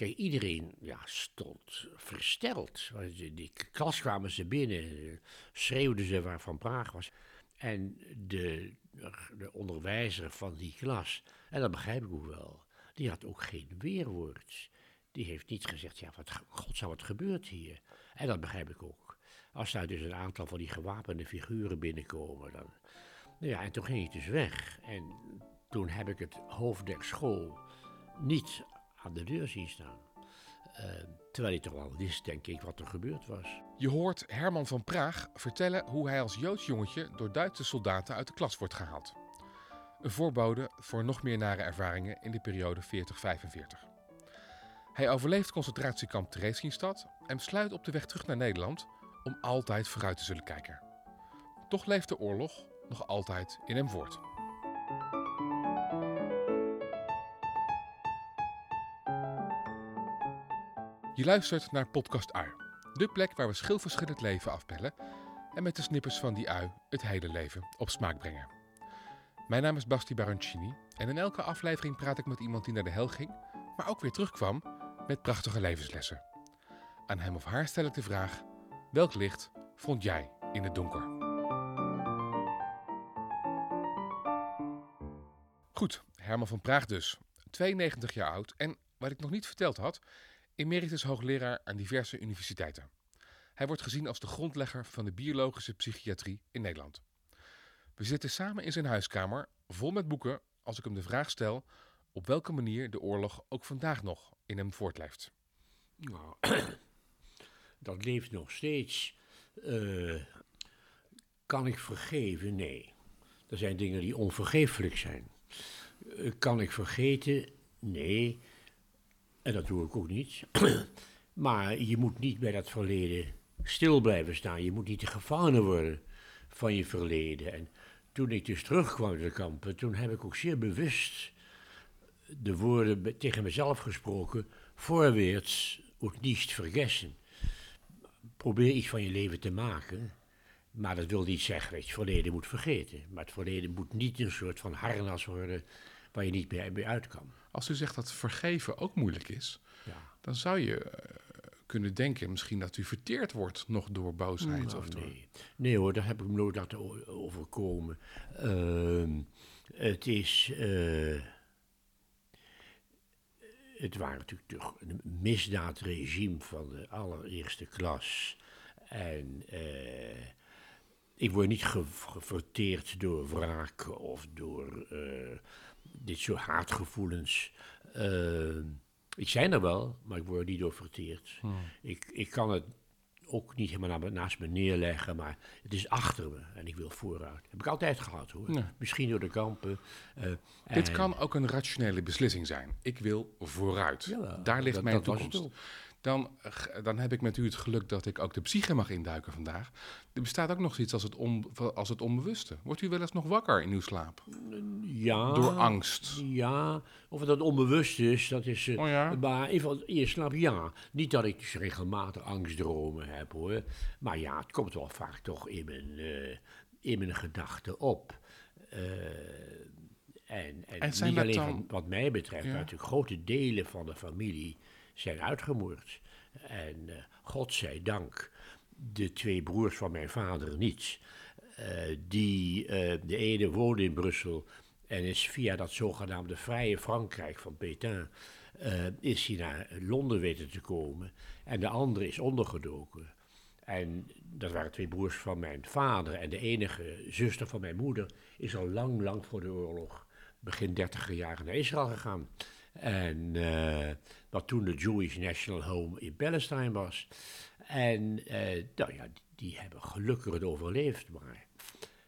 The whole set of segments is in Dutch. Kijk, iedereen stond versteld. Die klas kwamen ze binnen, schreeuwden ze waar Van Praag was. En de onderwijzer van die klas, en dat begrijp ik ook wel, die had ook geen weerwoord. Die heeft niet gezegd, wat gebeurt hier? En dat begrijp ik ook. Als daar dus een aantal van die gewapende figuren binnenkomen, dan... en toen ging ik dus weg. En toen heb ik het hoofd der school niet aan de deur zien staan. Terwijl hij toch wel wist, denk ik, wat er gebeurd was. Je hoort Herman van Praag vertellen hoe hij als Joods jongetje door Duitse soldaten uit de klas wordt gehaald. Een voorbode voor nog meer nare ervaringen in de periode 40-45. Hij overleeft concentratiekamp Theresienstadt en besluit op de weg terug naar Nederland om altijd vooruit te zullen kijken. Toch leeft de oorlog nog altijd in hem voort. Je luistert naar Podcast Ui, de plek waar we schilverschillend leven afbellen en met de snippers van die ui het hele leven op smaak brengen. Mijn naam is Basti Baroncini en in elke aflevering praat ik met iemand die naar de hel ging, maar ook weer terugkwam met prachtige levenslessen. Aan hem of haar stel ik de vraag: welk licht vond jij in het donker? Goed, Herman van Praag dus, 92 jaar oud en, wat ik nog niet verteld had, emeritus hoogleraar aan diverse universiteiten. Hij wordt gezien als de grondlegger van de biologische psychiatrie in Nederland. We zitten samen in zijn huiskamer, vol met boeken, als ik hem de vraag stel op welke manier de oorlog ook vandaag nog in hem voortleeft. Nou, dat leeft nog steeds. Kan ik vergeven? Nee. Er zijn dingen die onvergeeflijk zijn. Kan ik vergeten? Nee. En dat doe ik ook niet. Maar je moet niet bij dat verleden stil blijven staan. Je moet niet de gevangene worden van je verleden. En toen ik dus terugkwam uit de kampen, toen heb ik ook zeer bewust de woorden tegen mezelf gesproken. Voorwaarts ook niet vergessen. Probeer iets van je leven te maken. Maar dat wil niet zeggen dat je het verleden moet vergeten. Maar het verleden moet niet een soort van harnas worden waar je niet meer uit kan. Als u zegt dat vergeven ook moeilijk is, dan zou je kunnen denken misschien dat u verteerd wordt nog door boosheid. Nou, of door... Nee hoor, dat heb ik nooit laten overkomen. Het is... Het waren natuurlijk toch een misdaadregime van de allereerste klas. En... Ik word niet verteerd door wraak of door dit soort haatgevoelens. Ik zijn er wel, maar ik word er niet door verteerd. Ik kan het ook niet helemaal naast me neerleggen, maar het is achter me en ik wil vooruit. Heb ik altijd gehad hoor. Ja. Misschien door de kampen. Dit kan ook een rationele beslissing zijn. Ik wil vooruit. Jawel, daar ligt mijn toekomst. Dan heb ik met u het geluk dat ik ook de psyche mag induiken vandaag. Er bestaat ook nog iets als het onbewuste. Wordt u wel eens nog wakker in uw slaap? Ja. Door angst? Ja. Of dat onbewust is, dat is... Maar even in je slaap, ja. Niet dat ik dus regelmatig angstdromen heb, hoor. Maar ja, het komt wel vaak toch in mijn gedachten op. En niet alleen dan... van, wat mij betreft, maar natuurlijk grote delen van de familie zijn uitgemoord. En godzijdank de twee broers van mijn vader niet. De ene woonde in Brussel en is via dat zogenaamde vrije Frankrijk van Pétain... is hij naar Londen weten te komen en de andere is ondergedoken. En dat waren twee broers van mijn vader en de enige zuster van mijn moeder... is al lang voor de oorlog, begin 30e jaren, naar Israël gegaan... En wat toen de Jewish National Home in Palestine was. En die hebben gelukkig het overleefd, maar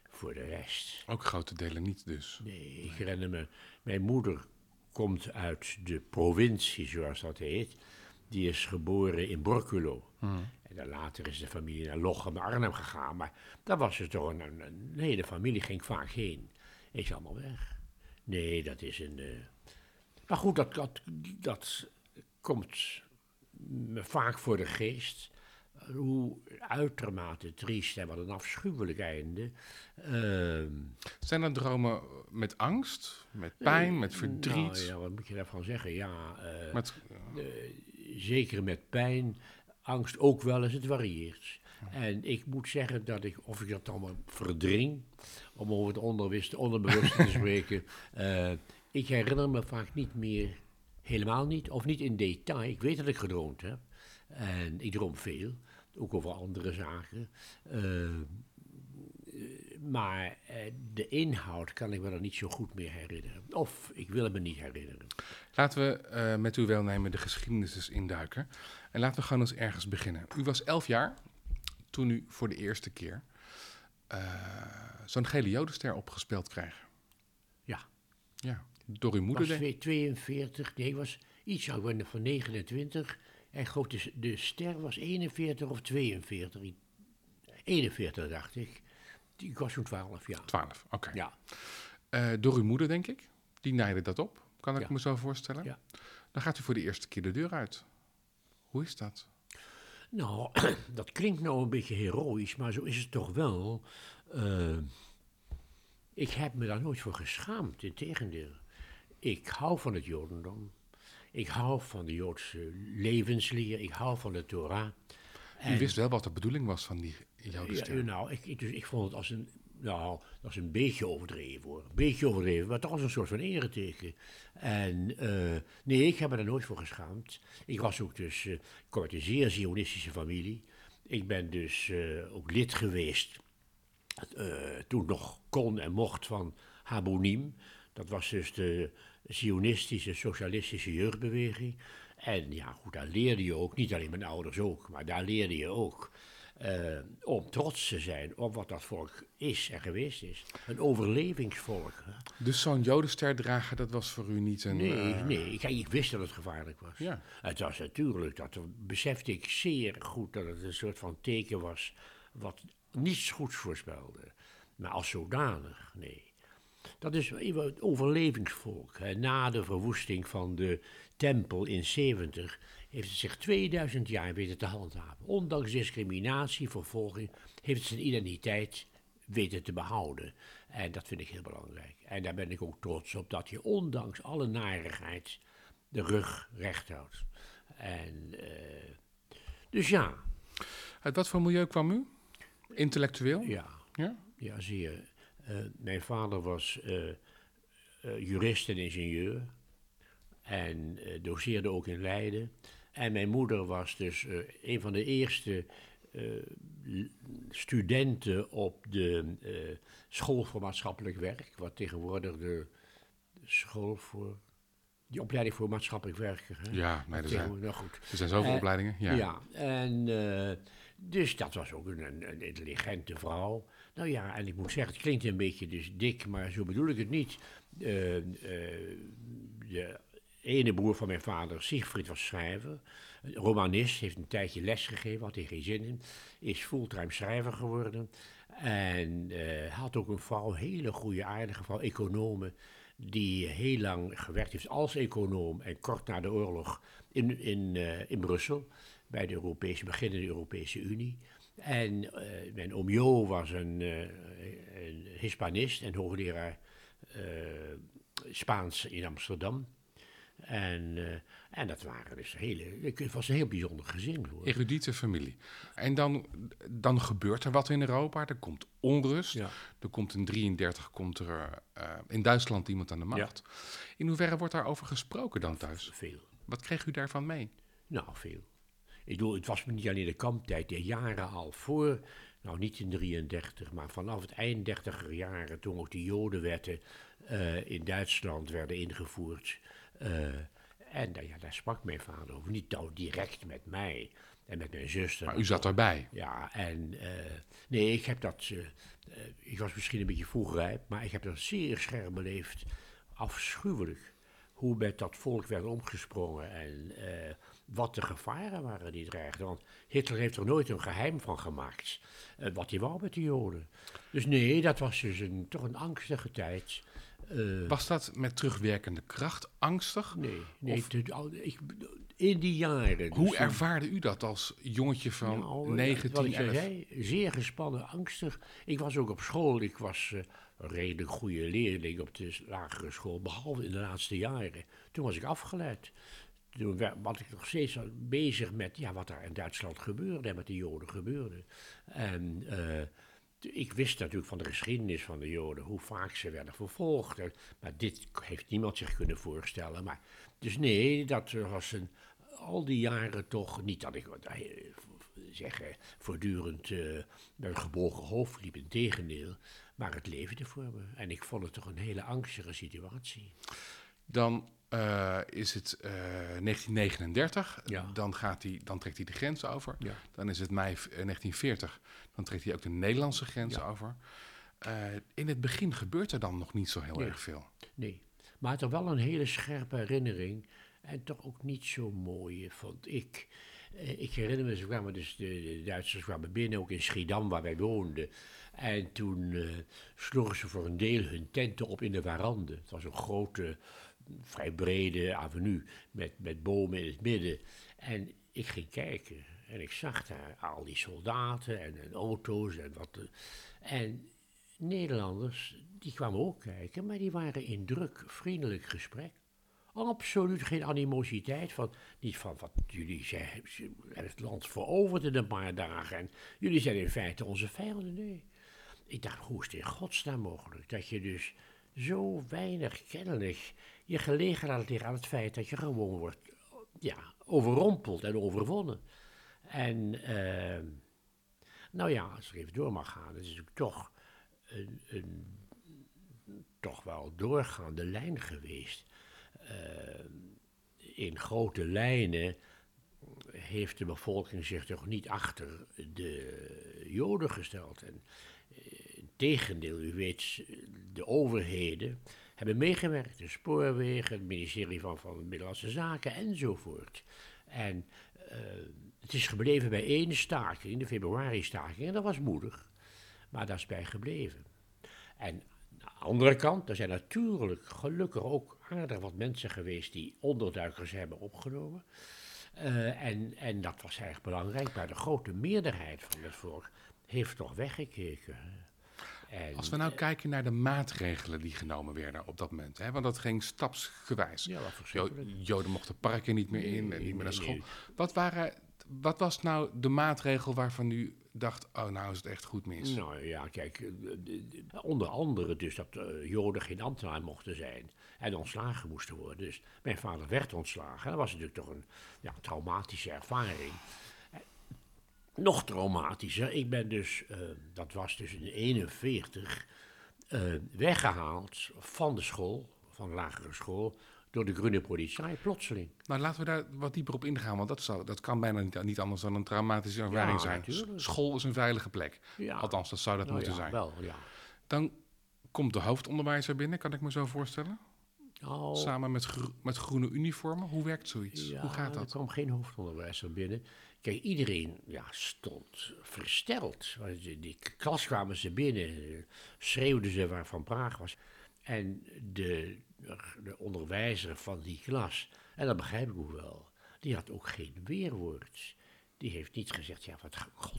voor de rest... Ook grote delen niet dus. Nee, ik herinner me... Mijn moeder komt uit de provincie, zoals dat heet. Die is geboren in Borculo. En dan later is de familie naar Lochem, Arnhem gegaan. Maar daar was het toch een hele familie, ging vaak heen. Is allemaal weg. Nee, dat is een... Maar goed, dat komt me vaak voor de geest. hoe uitermate triest en wat een afschuwelijk einde. Zijn dat dromen met angst, met pijn, met verdriet? Nou, ja, wat moet je daarvan zeggen? Ja, zeker met pijn, angst ook wel eens, het varieert. En ik moet zeggen dat ik, of ik dat allemaal verdring, om over het onderbewuste te spreken, ik herinner me vaak niet meer, helemaal niet, of niet in detail. Ik weet dat ik gedroomd heb. En ik droom veel, ook over andere zaken. Maar de inhoud kan ik me dan niet zo goed meer herinneren. Of ik wil het me niet herinneren. Laten we met uw welnemen de geschiedenis eens induiken. En laten we gewoon eens ergens beginnen. U was 11 jaar toen u voor de eerste keer zo'n gele jodenster opgespeld kreeg. Ja, door uw moeder. Ik was 42, nee, ik was iets ouder, van 29... En goed, de ster was 41 of 42. 41, dacht ik. Ik was zo'n 12 jaar. 12, oké. Okay. Ja. Door uw moeder, denk ik. Die naaide dat op, kan ik me zo voorstellen. Ja. Dan gaat u voor de eerste keer de deur uit. Hoe is dat? Nou, dat klinkt nou een beetje heroïsch, maar zo is het toch wel. Ik heb me daar nooit voor geschaamd, integendeel. Ik hou van het Jodendom. Ik hou van de Joodse levensleer, ik hou van de Torah. En u wist wel wat de bedoeling was van die jodenster. Ja, nou, ik vond het als een, nou, dat is een beetje overdreven hoor. Een beetje overdreven, maar toch als een soort van ereteken. En nee, ik heb me daar nooit voor geschaamd. Ik was ook dus, ik kom uit een zeer zionistische familie. Ik ben dus ook lid geweest, toen nog kon en mocht, van Habonim. Dat was dus de zionistische, socialistische jeugdbeweging. En ja, goed, daar leerde je ook, niet alleen mijn ouders ook, maar daar leerde je ook om trots te zijn op wat dat volk is en geweest is. Een overlevingsvolk. Hè? Dus zo'n jodenster dragen, dat was voor u niet een... Nee, ik wist dat het gevaarlijk was. Ja. Het was natuurlijk, dat besefte ik zeer goed, dat het een soort van teken was wat niets goeds voorspelde. Maar als zodanig, nee. Dat is het overlevingsvolk. Na de verwoesting van de tempel in 70 heeft het zich 2000 jaar weten te handhaven. Ondanks discriminatie, vervolging, heeft het zijn identiteit weten te behouden. En dat vind ik heel belangrijk. En daar ben ik ook trots op, dat je ondanks alle narigheid de rug recht houdt. En, dus ja. Uit wat voor milieu kwam u? Intellectueel? Ja, zeer. Mijn vader was jurist en ingenieur en doceerde ook in Leiden. En mijn moeder was dus een van de eerste studenten op de school voor maatschappelijk werk, wat tegenwoordig de school voor... Die opleiding voor maatschappelijk werken. Hè? Ja, maar er zijn zoveel opleidingen. Ja. En, dus dat was ook een intelligente vrouw. Nou ja, en ik moet zeggen, het klinkt een beetje dus dik, maar zo bedoel ik het niet. De ene broer van mijn vader, Siegfried, was schrijver. Romanist, heeft een tijdje lesgegeven, had hij geen zin in. Is fulltime schrijver geworden. En had ook een vrouw, hele goede, aardige vrouw, economen, die heel lang gewerkt heeft als econoom en kort na de oorlog in Brussel, bij de Europese Unie. En mijn oom Jo was een Hispanist en hoogleraar Spaans in Amsterdam. En dat waren dus het was een heel bijzonder gezin. Erudiete familie. En dan gebeurt er wat in Europa. Er komt onrust. Ja. Er komt in 1933 in Duitsland iemand aan de macht. Ja. In hoeverre wordt daarover gesproken dan thuis? Veel. Wat kreeg u daarvan mee? Nou, veel. Ik bedoel, het was niet alleen de kamptijd. De jaren al voor, nou niet in 1933, maar vanaf het eind 30er jaren, toen ook de Jodenwetten in Duitsland werden ingevoerd. Daar sprak mijn vader over, niet direct met mij en met mijn zuster. Maar u zat erbij. Ja, en ik heb dat, ik was misschien een beetje vroegrijp, maar ik heb dat zeer scherp beleefd, afschuwelijk, hoe met dat volk werd omgesprongen en wat de gevaren waren die dreigden. Want Hitler heeft er nooit een geheim van gemaakt, wat hij wou met de Joden. Dus nee, dat was dus toch een angstige tijd. Was dat met terugwerkende kracht, angstig? Nee, in die jaren. Hoe ervaarde u dat als jongetje van 19? Zeer gespannen, angstig. Ik was ook op school, ik was een redelijk goede leerling op de lagere school, behalve in de laatste jaren. Toen was ik afgeleid. Toen was ik nog steeds bezig met wat er in Duitsland gebeurde en met de Joden gebeurde. En ik wist natuurlijk van de geschiedenis van de Joden, hoe vaak ze werden vervolgd. Maar dit heeft niemand zich kunnen voorstellen. Maar, dus nee, dat was al die jaren toch, niet dat ik voortdurend met een gebogen hoofd liep, integendeel. Maar het leefde voor me. En ik vond het toch een hele angstige situatie. Dan is het 1939, ja. Dan trekt hij de grens over. Ja. Dan is het mei 1940, dan trekt hij ook de Nederlandse grens over. In het begin gebeurt er dan nog niet zo heel erg veel. Nee, maar toch wel een hele scherpe herinnering. En toch ook niet zo mooie, vond ik. Ik herinner me, de Duitsers kwamen binnen, ook in Schiedam waar wij woonden. En toen sloegen ze voor een deel hun tenten op in de waranden. Het was een grote, vrij brede avenue met bomen in het midden. En ik ging kijken en ik zag daar al die soldaten en auto's en wat. En Nederlanders, die kwamen ook kijken, maar die waren in druk, vriendelijk gesprek. Absoluut geen animositeit, niet van wat jullie zijn, het land veroverd in een paar dagen en jullie zijn in feite onze vijanden, nee. Ik dacht, hoe is het in godsnaam mogelijk dat je dus zo weinig kennelijk je gelegen laat liggen aan het feit dat je gewoon wordt overrompeld en overwonnen. En als ik even door mag gaan, het is natuurlijk toch een toch wel doorgaande lijn geweest. In grote lijnen heeft de bevolking zich toch niet achter de Joden gesteld. En integendeel, u weet, de overheden hebben meegewerkt. De spoorwegen, het ministerie van Binnenlandse Zaken enzovoort. En het is gebleven bij één staking, de februari-staking, en dat was moedig. Maar dat is bij gebleven. En aan de andere kant, er zijn natuurlijk gelukkig ook aardig wat mensen geweest die onderduikers hebben opgenomen. En dat was eigenlijk belangrijk, maar de grote meerderheid van het volk heeft toch weggekeken. En als we kijken naar de maatregelen die genomen werden op dat moment, hè, want dat ging stapsgewijs. Ja, Joden mochten parken niet meer in en niet meer naar school. Wat was nou de maatregel waarvan u dacht, is het echt goed mis? Nou ja, kijk, onder andere dus dat Joden geen ambtenaar mochten zijn en ontslagen moesten worden. Dus mijn vader werd ontslagen. Dat was natuurlijk toch een traumatische ervaring. Nog traumatischer, ik ben dus, dat was dus in 1941, weggehaald van de school, van de lagere school, door de groene politie, plotseling. Nou, laten we daar wat dieper op ingaan, want dat kan bijna niet anders dan een traumatische ervaring zijn. Natuurlijk. School is een veilige plek. Ja. Althans, dat zou dat moeten zijn. Wel, ja. Dan komt de hoofdonderwijzer binnen, kan ik me zo voorstellen? Oh. Samen met groene uniformen. Hoe werkt zoiets? Ja, hoe gaat dat? Er kwam geen hoofdonderwijzer binnen. Kijk, iedereen stond versteld. Die klas kwamen ze binnen, schreeuwden ze waar Van Praag was. En de onderwijzer van die klas, en dat begrijp ik ook wel, die had ook geen weerwoord. Die heeft niet gezegd,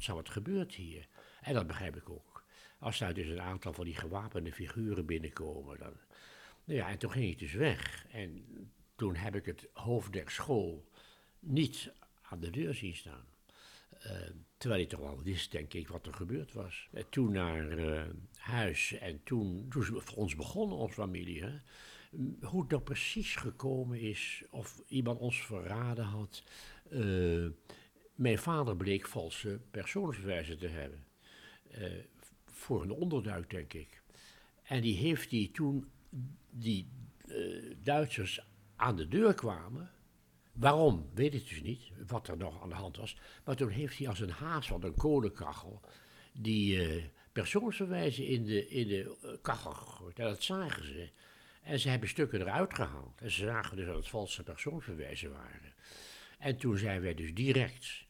wat gebeurt hier? En dat begrijp ik ook. Als daar dus een aantal van die gewapende figuren binnenkomen, dan... en toen ging ik dus weg. En toen heb ik het hoofd der school niet aan de deur zien staan. Terwijl ik toch wel wist, denk ik, wat er gebeurd was. Toen naar huis en toen voor ons begonnen, onze familie, hè, hoe het nou precies gekomen is, of iemand ons verraden had. Mijn vader bleek valse persoonsbewijzen te hebben. Voor een onderduik, denk ik. En die heeft die toen die Duitsers aan de deur kwamen. Waarom, weet ik dus niet, wat er nog aan de hand was. Maar toen heeft hij als een haas van een kolenkachel die persoonsbewijzen in de kachel gegooid. En dat zagen ze. En ze hebben stukken eruit gehaald. En ze zagen dus dat het valse persoonsbewijzen waren. En toen zijn wij dus direct,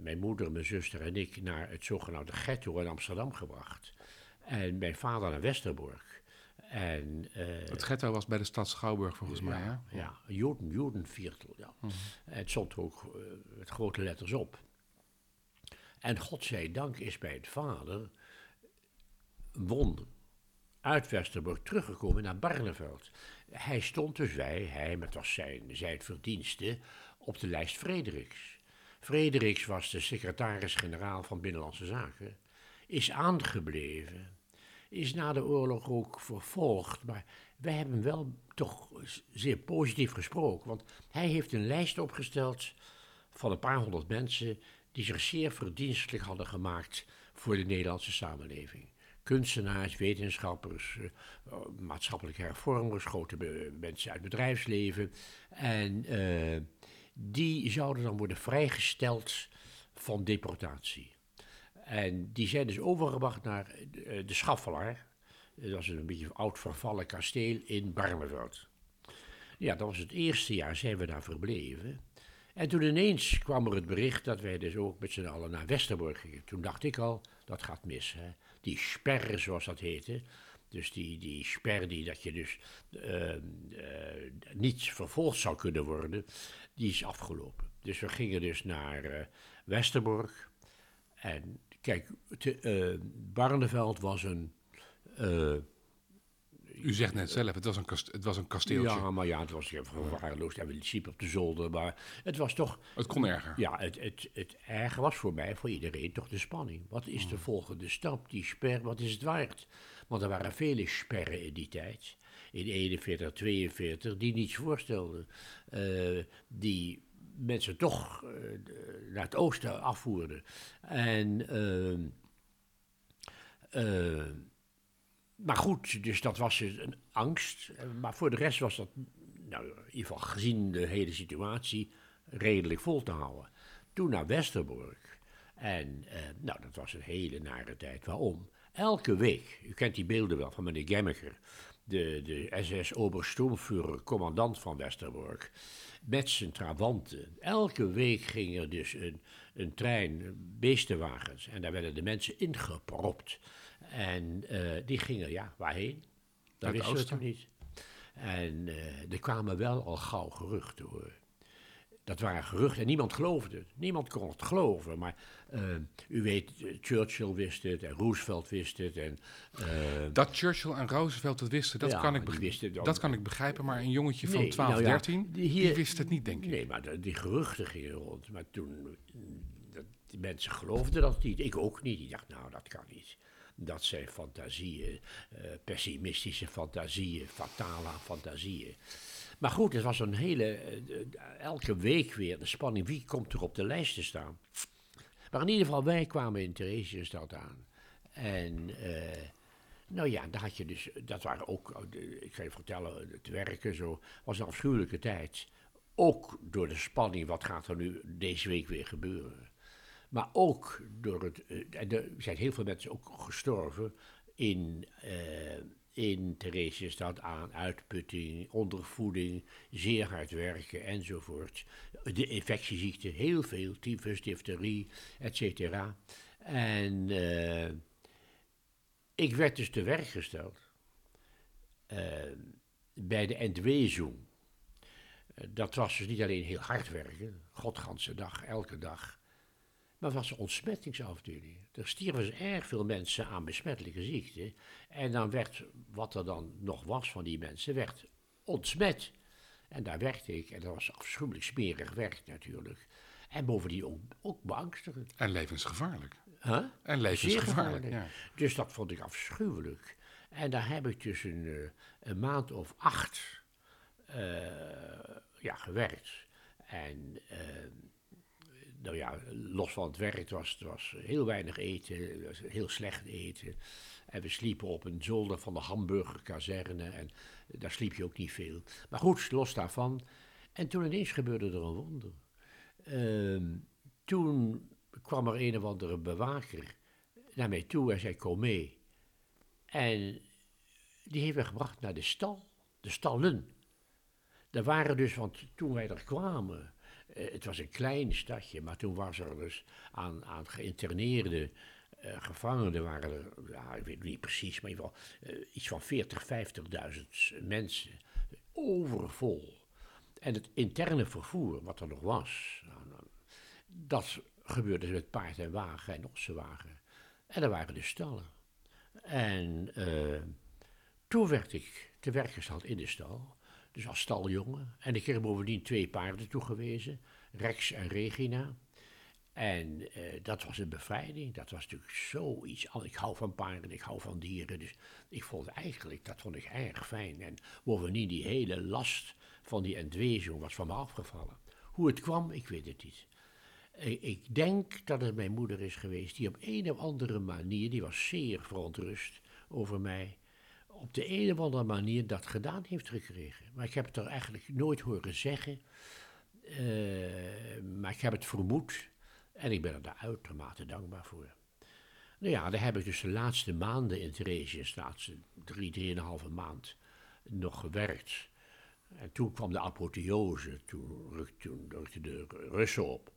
mijn moeder, mijn zuster en ik, naar het zogenaamde ghetto in Amsterdam gebracht. En mijn vader naar Westerbork. En, het ghetto was bij de stad Schouwburg volgens mij, hè? Ja, Judenviertel, ja. Mm-hmm. En het stond ook met grote letters op. En godzijdank is mijn vader wonder uit Westerbork teruggekomen naar Barneveld. Hij stond dus met zijn verdiensten, op de lijst Frederiks. Frederiks was de secretaris-generaal van Binnenlandse Zaken, is aangebleven, is na de oorlog ook vervolgd, maar wij hebben wel toch zeer positief gesproken, want hij heeft een lijst opgesteld van een paar honderd mensen die zich zeer verdienstelijk hadden gemaakt voor de Nederlandse samenleving. Kunstenaars, wetenschappers, maatschappelijke hervormers, grote mensen uit het bedrijfsleven. En die zouden dan worden vrijgesteld van deportatie. En die zijn dus overgebracht naar de Schaffelaar. Dat is een beetje een oud vervallen kasteel in Barneveld. Ja, dat was het eerste jaar, zijn we daar verbleven. En toen ineens kwam er het bericht dat wij dus ook met z'n allen naar Westerbork gingen. Toen dacht ik al, dat gaat mis, hè. Die sperre, zoals dat heette, dus die sperre die dat je dus niet vervolgd zou kunnen worden, die is afgelopen. Dus we gingen dus naar Westerbork. En kijk, Barneveld was een... U zegt net zelf, het was een kasteeltje. Ja, maar ja, het was verwaarloosd en we sliepen op de zolder, maar het was toch... Het kon erger. Ja, het erger was voor mij, voor iedereen, toch de spanning. Wat is de volgende stap, die sper, wat is het waard? Want er waren vele sperren in die tijd, in 41, 42, die niets voorstelden. Die mensen toch naar het oosten afvoerden. En... maar goed, dus dat was een angst. Maar voor de rest was dat, nou, in ieder geval gezien de hele situatie, redelijk vol te houden. Toen naar Westerbork. En nou, dat was een hele nare tijd. Waarom? Elke week, u kent die beelden wel van meneer Gemmeker, de SS-Obersturmführer, commandant van Westerbork, met zijn trawanten. Elke week ging er dus een trein, beestenwagens, en daar werden de mensen ingepropt. En die gingen, ja, waarheen? Dat wisten we toch niet. En er kwamen wel al gauw geruchten, hoor. Dat waren geruchten en niemand geloofde het. Niemand kon het geloven, maar u weet, Churchill wist het en Roosevelt wist het. En, dat Churchill en Roosevelt het wisten, dat, ja, dat kan ik begrijpen, maar een jongetje van 12, nou ja, 13, die wist het niet, denk ik. Nee, maar die geruchten gingen rond, maar toen, die mensen geloofden dat niet, ik ook niet. Ik dacht, nou, dat kan niet. Dat zijn fantasieën, pessimistische fantasieën, fatale fantasieën. Maar goed, het was een hele, elke week weer de spanning, wie komt er op de lijst te staan? Maar in ieder geval, wij kwamen in Theresienstadt aan. En, nou ja, daar had je dus, dat waren ook, ik ga je vertellen, het werken zo, was een afschuwelijke tijd. Ook door de spanning, wat gaat er nu deze week weer gebeuren? Maar ook door het, er zijn heel veel mensen ook gestorven in Theresienstadt aan uitputting, ondervoeding, zeer hard werken enzovoort. De infectieziekten, heel veel, tyfus, difterie, et cetera. En ik werd dus te werk gesteld bij de NW-zoom. Dat was dus niet alleen heel hard werken, godganse dag, elke dag. Maar het was een ontsmettingsafdeling. Er stierven dus erg veel mensen aan besmettelijke ziekten. En dan werd, wat er dan nog was van die mensen, werd ontsmet. En daar werkte ik. En dat was afschuwelijk smerig werk natuurlijk. En bovendien ook beangstigend. En levensgevaarlijk. Huh? En levensgevaarlijk, ja. Dus dat vond ik afschuwelijk. En daar heb ik dus een maand of 8 gewerkt. En... nou ja, los van het werk, het was heel weinig eten, heel slecht eten. En we sliepen op een zolder van de Hamburger kazerne en daar sliep je ook niet veel. Maar goed, los daarvan. En toen ineens gebeurde er een wonder. Toen kwam er een of andere bewaker naar mij toe en zei, kom mee. En die heeft me gebracht naar de stal, de stallen. Daar waren dus, want toen wij er kwamen... Het was een klein stadje, maar toen was er dus aan geïnterneerden Gevangenen waren er, ja, ik weet het niet precies, maar in ieder geval iets van 40.000, 50.000 mensen. Overvol. En het interne vervoer, wat er nog was, dat gebeurde met paard en wagen en ossenwagen. En er waren de stallen. En toen werd ik te werk gesteld in de stal, dus als staljongen. En ik kreeg bovendien 2 paarden toegewezen, Rex en Regina. En dat was een bevrijding, dat was natuurlijk zoiets. Ik hou van paarden, ik hou van dieren, dus ik vond eigenlijk, dat vond ik erg fijn. En bovendien die hele last van die NW-zoom was van me afgevallen. Hoe het kwam, ik weet het niet. Ik denk dat het mijn moeder is geweest die op een of andere manier, die was zeer verontrust over mij, op de een of andere manier dat gedaan heeft gekregen. Maar ik heb het er eigenlijk nooit horen zeggen, maar ik heb het vermoed. En ik ben er daar uitermate dankbaar voor. Nou ja, daar heb ik dus de laatste maanden in Theresienstadt, de laatste 3,5 maand, nog gewerkt. En toen kwam de apotheose, toen rukte de Russen op.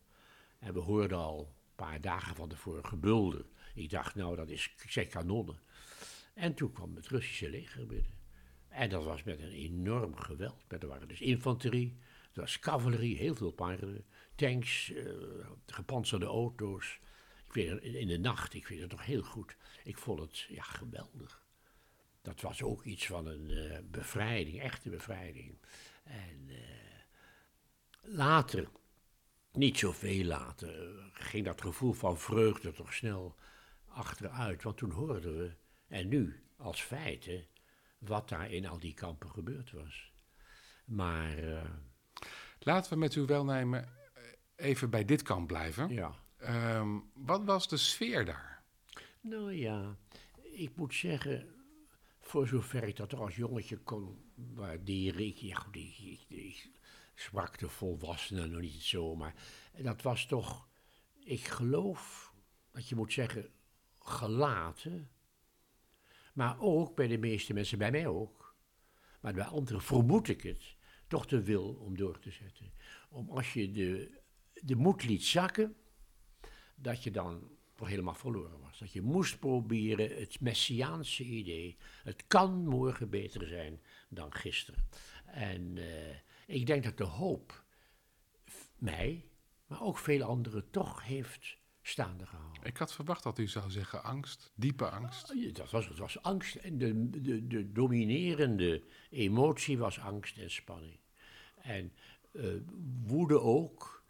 En we hoorden al een paar dagen van tevoren gebulder. Ik dacht, nou, dat zijn kanonnen. En toen kwam het Russische leger binnen. En dat was met een enorm geweld. Er waren dus infanterie. Er was cavalerie, heel veel paarden, tanks, gepantserde auto's. Ik weet, in de nacht, ik weet het nog heel goed. Ik vond het ja, geweldig. Dat was ook iets van een bevrijding, echte bevrijding. En later, niet zoveel later, ging dat gevoel van vreugde toch snel achteruit. Want toen hoorden we, en nu als feiten, wat daar in al die kampen gebeurd was. Maar... Laten we met uw welnemen even bij dit kamp blijven. Ja. Wat was de sfeer daar? Nou ja, ik moet zeggen, voor zover ik dat er als jongetje kon waarderen. Ik sprak de volwassenen nog niet zo, maar dat was toch, ik geloof dat je moet zeggen, gelaten. Maar ook bij de meeste mensen, bij mij ook. Maar bij anderen vermoed ik het. Toch de wil om door te zetten. Om als je de moed liet zakken, dat je dan toch helemaal verloren was. Dat je moest proberen het messiaanse idee. Het kan morgen beter zijn dan gisteren. En ik denk dat de hoop mij, maar ook vele anderen, toch heeft staande gehouden. Ik had verwacht dat u zou zeggen angst, diepe angst. Het was angst. En de dominerende emotie was angst en spanning. En woede ook.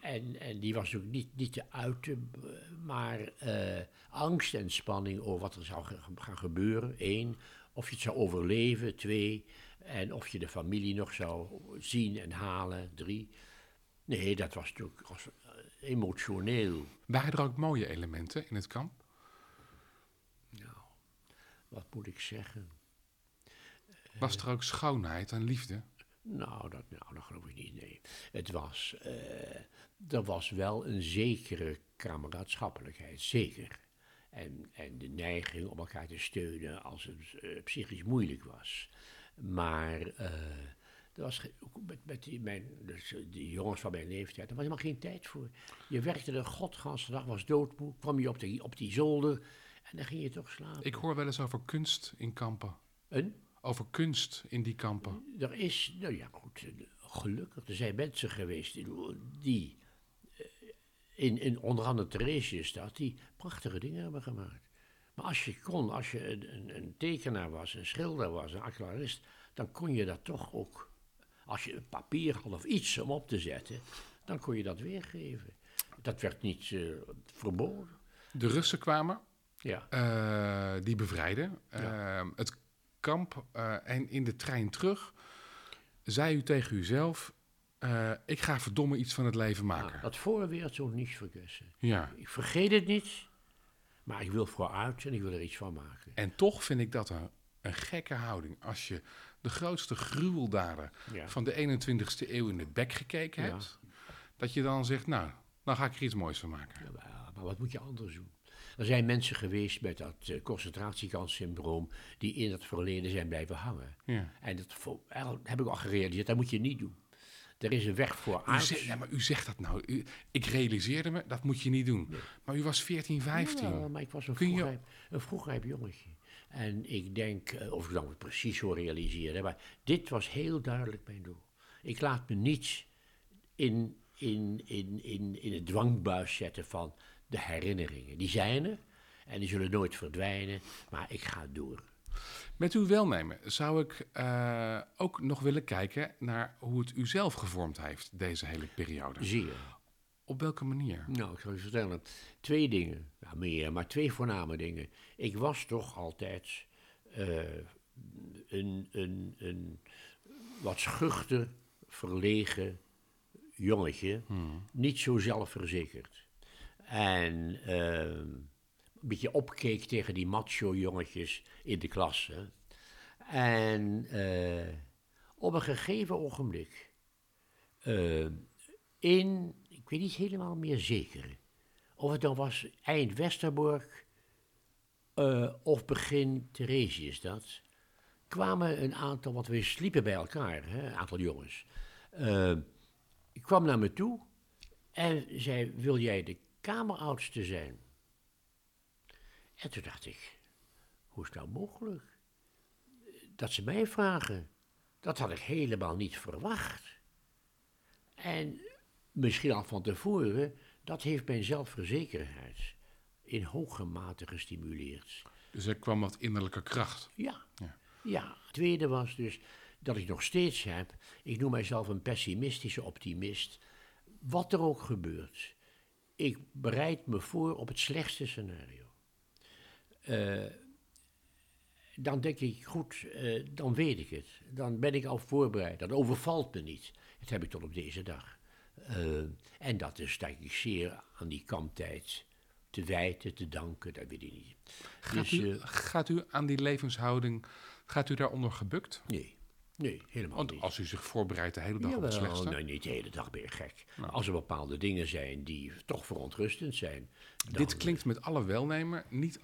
En die was natuurlijk niet te uiten, maar angst en spanning over wat er zou gaan gebeuren. 1, of je het zou overleven. 2, en of je de familie nog zou zien en halen. 3. Nee, dat was natuurlijk emotioneel. Waren er ook mooie elementen in het kamp? Nou, wat moet ik zeggen? Was er ook schoonheid en liefde? Nou, dat geloof ik niet, nee. Het was, er was wel een zekere kameraadschappelijkheid, zeker. En de neiging om elkaar te steunen als het psychisch moeilijk was. Maar... dat was met die jongens van mijn leeftijd, daar was helemaal geen tijd voor. Je werkte de godganse dag, was doodmoe, kwam je op die zolder en dan ging je toch slapen. Ik hoor wel eens over kunst in kampen. Over kunst in die kampen. Er is, nou ja goed, gelukkig, er zijn mensen geweest die, in onder andere Theresienstadt, die prachtige dingen hebben gemaakt. Maar als je kon, als je een tekenaar was, een schilder was, een aquarist, dan kon je dat toch ook, als je een papier had of iets om op te zetten, dan kon je dat weergeven. Dat werd niet verboden. De Russen kwamen, ja. Die bevrijden. Ja. Het kamp en in de trein terug zei u tegen uzelf, ik ga verdomme iets van het leven maken. Ja, dat voorwerp zo niet vergeten. Ja. Ik vergeet het niet. Maar ik wil vooruit en ik wil er iets van maken. En toch vind ik dat een gekke houding. Als je de grootste gruweldaden van de 21ste eeuw in het bek gekeken hebt... dat je dan zegt, nou ga ik er iets moois van maken. Ja, maar wat moet je anders doen? Er zijn mensen geweest met dat concentratiekampsyndroom... die in het verleden zijn blijven hangen. Ja. En dat heb ik al gerealiseerd, dat moet je niet doen. Er is een weg voor aards. Ja, maar u zegt dat nou. Ik realiseerde me, dat moet je niet doen. Nee. Maar u was 14, 15. Ja, maar ik was een vroegrijp jongetje. En ik denk, of ik dat precies zo realiseerde, maar dit was heel duidelijk mijn doel. Ik laat me niets in het dwangbuis zetten van de herinneringen. Die zijn er en die zullen nooit verdwijnen, maar ik ga door. Met uw welnemen zou ik ook nog willen kijken naar hoe het u zelf gevormd heeft, deze hele periode. Zeer. Op welke manier? Nou, ik zal u vertellen. Twee dingen. Nou, meer, maar twee voorname dingen. Ik was toch altijd een wat schuchter, verlegen jongetje. Niet zo zelfverzekerd. En een beetje opkeek tegen die macho jongetjes in de klas. Hè. En op een gegeven ogenblik ik weet niet helemaal meer zeker of het dan was eind Westerbork of begin Theresienstadt, kwamen een aantal, want we sliepen bij elkaar, hè, een aantal jongens. Ik kwam naar me toe en zei, wil jij de kameroudste zijn? En toen dacht ik, hoe is het nou mogelijk dat ze mij vragen? Dat had ik helemaal niet verwacht. En misschien al van tevoren, dat heeft mijn zelfverzekerheid in hoge mate gestimuleerd. Dus er kwam wat innerlijke kracht. Ja. Het tweede was dus dat ik nog steeds heb, ik noem mijzelf een pessimistische optimist. Wat er ook gebeurt, ik bereid me voor op het slechtste scenario. Dan denk ik, goed, dan weet ik het. Dan ben ik al voorbereid, dat overvalt me niet. Dat heb ik tot op deze dag. En dat is, denk ik, zeer aan die kamptijd te wijten, te danken, dat weet ik niet. Gaat u aan die levenshouding, gaat u daaronder gebukt? Nee, helemaal niet. Want als u zich voorbereidt de hele dag op het slechtste? Nou, niet de hele dag ben je gek. Nou. Als er bepaalde dingen zijn die toch verontrustend zijn. Dit klinkt met alle welnemen niet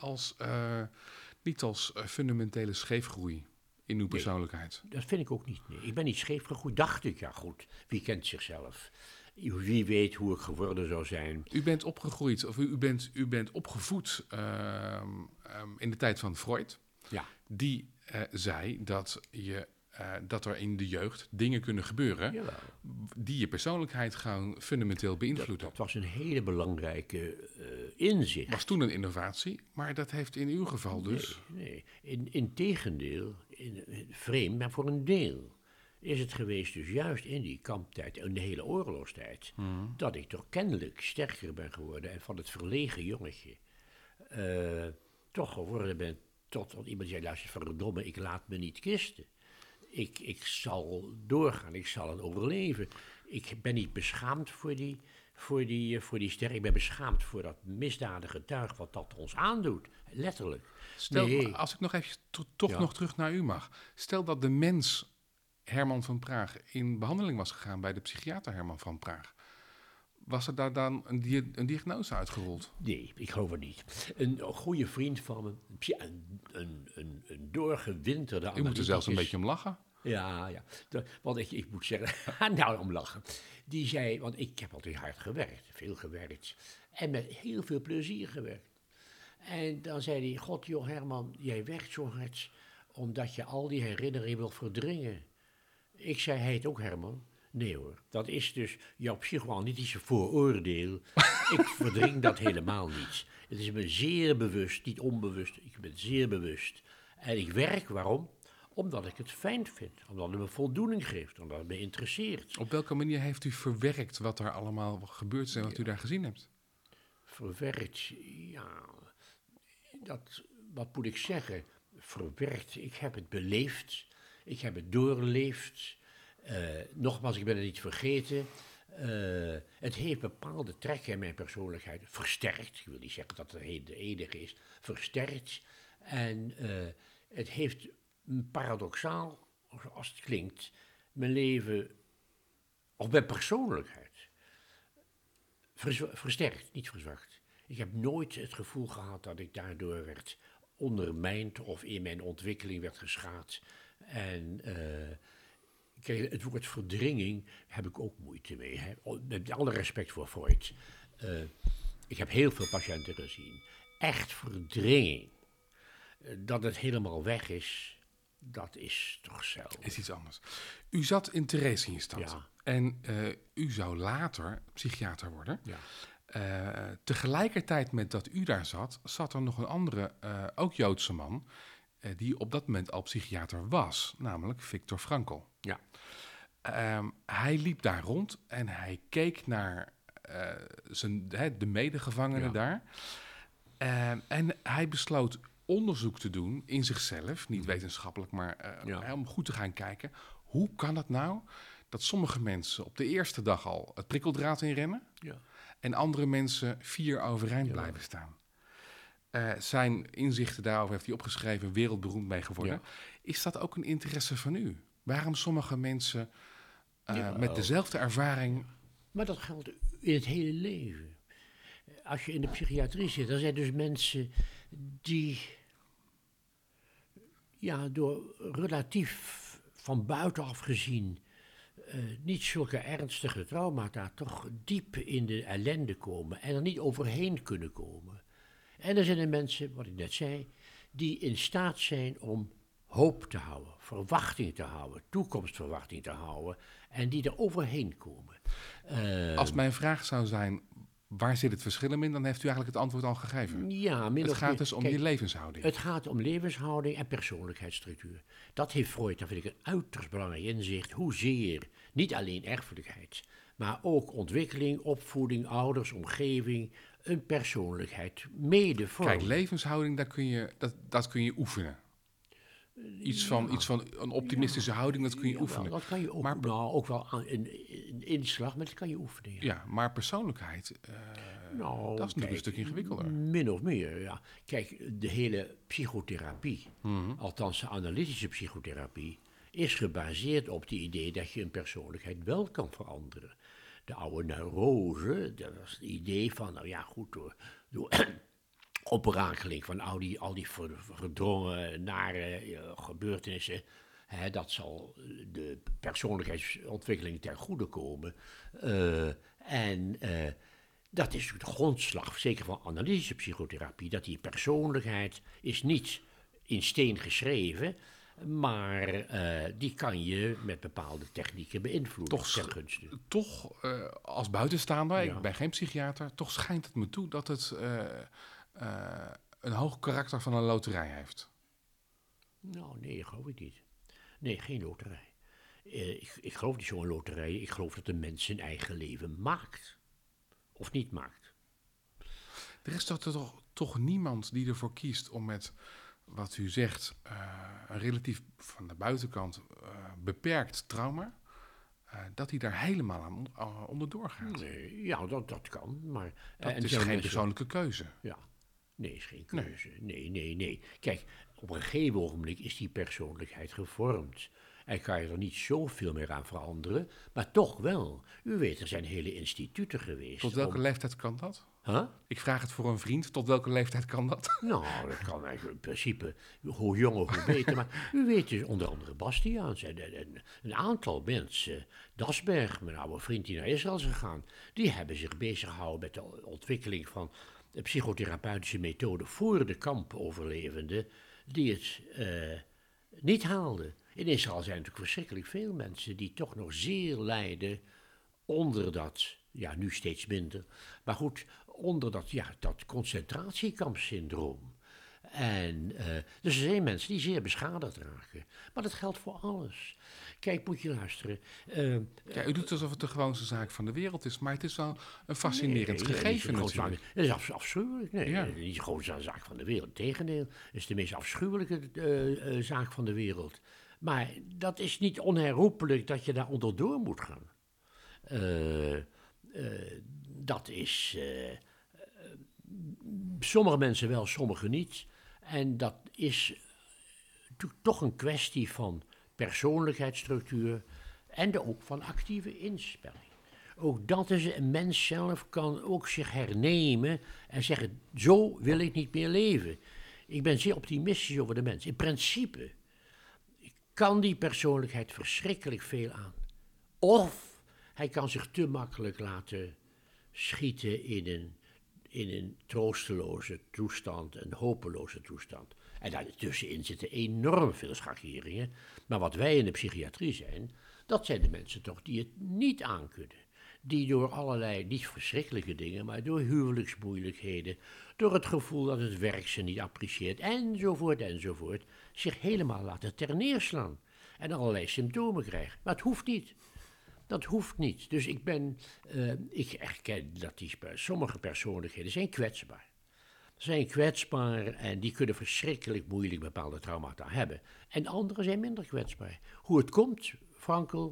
als fundamentele scheefgroei. In uw persoonlijkheid? Nee, dat vind ik ook niet. Nee. Ik ben niet scheef gegroeid, dacht ik. Ja, goed. Wie kent zichzelf? Wie weet hoe ik geworden zou zijn? U bent opgegroeid, of u bent opgevoed in de tijd van Freud. Ja. Die zei dat er in de jeugd dingen kunnen gebeuren. Jawel. Die je persoonlijkheid gaan fundamenteel beïnvloeden. Dat was een hele belangrijke inzicht. Was toen een innovatie, maar dat heeft in uw geval dus... Nee. Integendeel, vreemd, maar voor een deel is het geweest dus juist in die kamptijd en de hele oorlogstijd... dat ik toch kennelijk sterker ben geworden en van het verlegen jongetje toch geworden ben tot iemand zei, luister, verdomme, ik laat me niet kisten. Ik zal doorgaan, ik zal het overleven. Ik ben niet beschaamd voor die sterren. Ik ben beschaamd voor dat misdadige tuig wat dat ons aandoet. Letterlijk. Stel, als ik nog even nog terug naar u mag. Stel dat de mens Herman van Praag in behandeling was gegaan bij de psychiater Herman van Praag. Was er daar dan een diagnose uitgerold? Nee, ik geloof het niet. Een goede vriend van me, een doorgewinterde... U moet er zelfs een beetje om lachen. Ja. Want ik moet zeggen, nou om lachen. Die zei, want ik heb altijd hard gewerkt, veel gewerkt. En met heel veel plezier gewerkt. En dan zei hij, god joh Herman, jij werkt zo hard... omdat je al die herinneringen wil verdringen. Ik zei, hij heet ook Herman... Nee hoor, dat is dus jouw psychoanalytische vooroordeel. Ik verdring dat helemaal niet. Het is me zeer bewust, niet onbewust, ik ben zeer bewust. En ik werk, waarom? Omdat ik het fijn vind, omdat het me voldoening geeft, omdat het me interesseert. Op welke manier heeft u verwerkt wat er allemaal gebeurd is en wat u daar gezien hebt? Verwerkt, wat moet ik zeggen? Verwerkt, ik heb het beleefd, ik heb het doorleefd. Nogmaals, ik ben het niet vergeten. Het heeft bepaalde trekken in mijn persoonlijkheid versterkt. Ik wil niet zeggen dat het de enige is. Versterkt. En het heeft paradoxaal, als het klinkt, mijn leven of mijn persoonlijkheid versterkt, niet verzwakt. Ik heb nooit het gevoel gehad dat ik daardoor werd ondermijnd of in mijn ontwikkeling werd geschaad. En... Kijk, het woord verdringing heb ik ook moeite mee. Hè? Met alle respect voor Freud. Ik heb heel veel patiënten gezien. Echt verdringing. Dat het helemaal weg is, dat is toch zelden. Is iets anders. U zat in Theresienstadt. Ja. En u zou later psychiater worden. Ja. Tegelijkertijd met dat u daar zat, zat er nog een andere, ook Joodse man, die op dat moment al psychiater was, namelijk Viktor Frankl. Ja. Hij liep daar rond en hij keek naar de medegevangenen daar. En hij besloot onderzoek te doen in zichzelf, niet wetenschappelijk, maar om goed te gaan kijken. Hoe kan het nou dat sommige mensen op de eerste dag al het prikkeldraad inrennen en andere mensen 4 overeind blijven staan? Zijn inzichten daarover heeft hij opgeschreven, wereldberoemd mee geworden. Ja. Is dat ook een interesse van u? Waarom sommige mensen met dezelfde ervaring... Maar dat geldt in het hele leven. Als je in de psychiatrie zit, dan zijn dus mensen die door relatief van buitenaf gezien niet zulke ernstige traumata toch diep in de ellende komen en er niet overheen kunnen komen. En er zijn er mensen, wat ik net zei, die in staat zijn om hoop te houden, verwachting te houden, toekomstverwachting te houden en die er overheen komen. Als mijn vraag zou zijn, waar zit het verschil in, dan heeft u eigenlijk het antwoord al gegeven. Ja, het gaat dus om je levenshouding. Het gaat om levenshouding en persoonlijkheidsstructuur. Dat heeft Freud, dat vind ik een uiterst belangrijk inzicht, hoezeer niet alleen erfelijkheid, maar ook ontwikkeling, opvoeding, ouders, omgeving, een persoonlijkheid mede vormt. Kijk, levenshouding, dat kun je oefenen. Iets van een optimistische houding, dat kun je oefenen. Dat kan je ook, maar ook wel een inslag, maar dat kan je oefenen. Ja, maar persoonlijkheid, dat is natuurlijk een stuk ingewikkelder. Min of meer, ja. Kijk, de hele psychotherapie, althans de analytische psychotherapie, is gebaseerd op het idee dat je een persoonlijkheid wel kan veranderen. De oude neurose, dat was het idee van, oprakeling van al die verdrongen, nare gebeurtenissen. Hè, dat zal de persoonlijkheidsontwikkeling ten goede komen. En dat is de grondslag, zeker van analytische psychotherapie, dat die persoonlijkheid is niet in steen geschreven, maar die kan je met bepaalde technieken beïnvloeden. Toch, als buitenstaander, ik ben geen psychiater, toch schijnt het me toe dat het... een hoog karakter van een loterij heeft? Nou, nee, geloof ik niet. Nee, geen loterij. Ik geloof niet zo'n loterij. Ik geloof dat de mens zijn eigen leven maakt. Of niet maakt. Er is toch niemand die ervoor kiest om met wat u zegt, een relatief van de buitenkant beperkt trauma, dat hij daar helemaal aan onderdoor gaat. Nee, ja, dat kan, maar... Het is geen persoonlijke keuze. Ja, nee, het is geen keuze. Nee. Kijk, op een gegeven ogenblik is die persoonlijkheid gevormd. En kan je er niet zoveel meer aan veranderen, maar toch wel. U weet, er zijn hele instituten geweest. Tot welke leeftijd kan dat? Huh? Ik vraag het voor een vriend, tot welke leeftijd kan dat? Nou, dat kan eigenlijk in principe, hoe jonger, hoe beter. Maar u weet dus onder andere Bastiaans en een aantal mensen. Dasberg, mijn oude vriend die naar Israël is gegaan, die hebben zich bezig gehouden met de ontwikkeling van de psychotherapeutische methoden voor de kampoverlevenden die het niet haalden. In Israël zijn natuurlijk verschrikkelijk veel mensen die toch nog zeer lijden onder dat, nu steeds minder, maar goed, onder dat concentratiekampsyndroom. En dus er zijn mensen die zeer beschadigd raken. Maar dat geldt voor alles. Kijk, moet je luisteren. U doet alsof het de gewoonste zaak van de wereld is, maar het is wel een fascinerend gegeven natuurlijk. Het is afschuwelijk. Nee, het is niet de grootste zaak van de wereld. Tegendeel, het is de meest afschuwelijke zaak van de wereld. Maar dat is niet onherroepelijk dat je daar onderdoor moet gaan. Dat is... sommige mensen wel, sommige niet. En dat is toch een kwestie van persoonlijkheidsstructuur en ook van actieve inspelling. Ook dat is, een mens zelf kan ook zich hernemen en zeggen, zo wil ik niet meer leven. Ik ben zeer optimistisch over de mens. In principe kan die persoonlijkheid verschrikkelijk veel aan. Of hij kan zich te makkelijk laten schieten in een troosteloze toestand, een hopeloze toestand. En daartussenin zitten enorm veel schakeringen. Maar wat wij in de psychiatrie zijn, dat zijn de mensen toch die het niet aankunnen. Die door allerlei, niet verschrikkelijke dingen, maar door huwelijksmoeilijkheden, door het gevoel dat het werk ze niet apprecieert, enzovoort, zich helemaal laten terneerslaan en allerlei symptomen krijgen. Maar het hoeft niet. Dat hoeft niet. Dus ik erken dat sommige persoonlijkheden zijn kwetsbaar. Zijn kwetsbaar en die kunnen verschrikkelijk moeilijk bepaalde traumata hebben. En anderen zijn minder kwetsbaar. Hoe het komt, Frankl,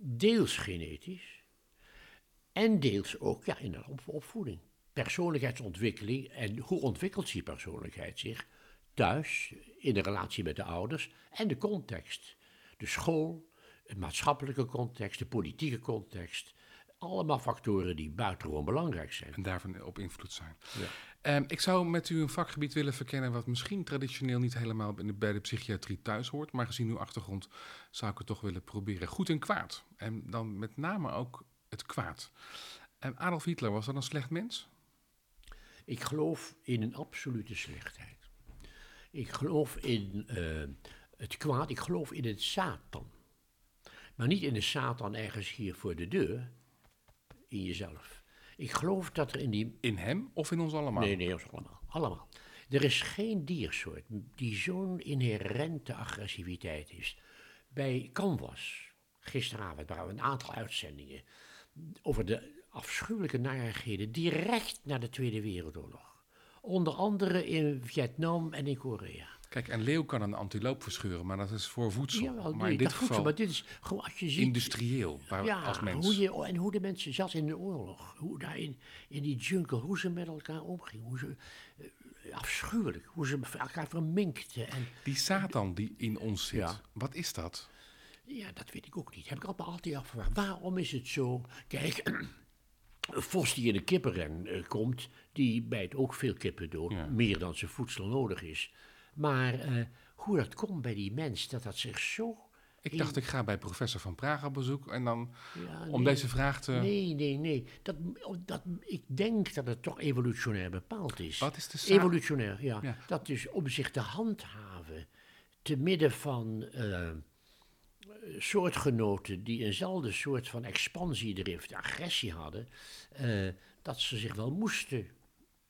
deels genetisch en deels ook in de opvoeding. Persoonlijkheidsontwikkeling en hoe ontwikkelt die persoonlijkheid zich thuis, in de relatie met de ouders en de context. De school, het maatschappelijke context, de politieke context. Allemaal factoren die buitengewoon belangrijk zijn. En daarvan op invloed zijn. Ja. Ik zou met u een vakgebied willen verkennen wat misschien traditioneel niet helemaal bij de psychiatrie thuis hoort. Maar gezien uw achtergrond zou ik het toch willen proberen. Goed en kwaad. En dan met name ook het kwaad. Adolf Hitler, was dat een slecht mens? Ik geloof in een absolute slechtheid. Ik geloof in het kwaad. Ik geloof in het Satan. Maar niet in de Satan ergens hier voor de deur. In jezelf. Ik geloof dat er in die... In hem of in ons allemaal? Nee, ons allemaal. Allemaal. Er is geen diersoort die zo'n inherente agressiviteit heeft. Bij Canvas, gisteravond waren we een aantal uitzendingen over de afschuwelijke narigheden direct na de Tweede Wereldoorlog. Onder andere in Vietnam en in Korea. Kijk, een leeuw kan een antiloop verscheuren, maar dat is voor voedsel. Ja, maar in dit geval, maar dit is gewoon, als je ziet, industrieel, als mens. En hoe de mensen zat in de oorlog, hoe daar in die jungle, hoe ze met elkaar omgingen, hoe ze, afschuwelijk, hoe ze elkaar verminkten. En, die Satan die in ons zit, wat is dat? Ja, dat weet ik ook niet. Heb ik altijd afgevraagd. Waarom is het zo? Kijk, een vos die in een kippenren komt, die bijt ook veel kippen door, meer dan zijn voedsel nodig is. Maar hoe dat komt bij die mens, dat zich zo... Ik dacht, ik ga bij professor van Praag op bezoek en dan om deze vraag te... Nee. Ik denk dat het toch evolutionair bepaald is. Wat is de zaak? Evolutionair, ja. Dat is om zich te handhaven te midden van soortgenoten die eenzelfde soort van expansiedrift, agressie hadden, dat ze zich wel moesten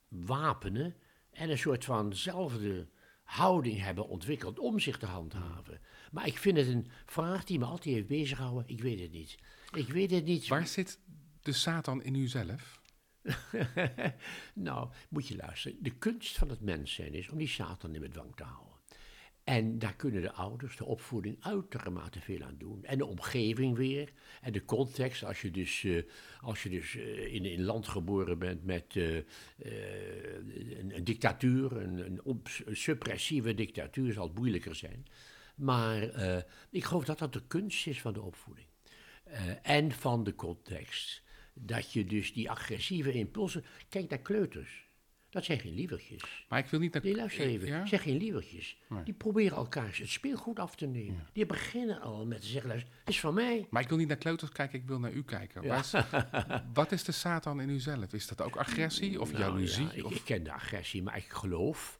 wapenen en een soort vanzelfde houding hebben ontwikkeld om zich te handhaven. Maar ik vind het een vraag die me altijd heeft bezighouden. Ik weet het niet. Waar zit de Satan in uzelf? Nou, moet je luisteren. De kunst van het mens zijn is om die Satan in bedwang te houden. En daar kunnen de ouders, de opvoeding, uitermate veel aan doen. En de omgeving weer. En de context, als je dus in een land geboren bent met een dictatuur, een suppressieve dictatuur, zal het moeilijker zijn. Maar ik geloof dat dat de kunst is van de opvoeding. En van de context. Dat je dus die agressieve impulsen... Kijk naar kleuters. Dat zijn geen lievertjes. Maar ik wil niet... Nee, luister even. Ja? Dat zijn geen lievertjes. Nee. Die proberen elkaar het speelgoed af te nemen. Ja. Die beginnen al met te zeggen, luister, het is van mij. Maar ik wil niet naar kleuters kijken, ik wil naar u kijken. Ja. Wat is de Satan in uzelf? Is dat ook agressie of jaloezie? Ja, ik ken de agressie, maar ik geloof...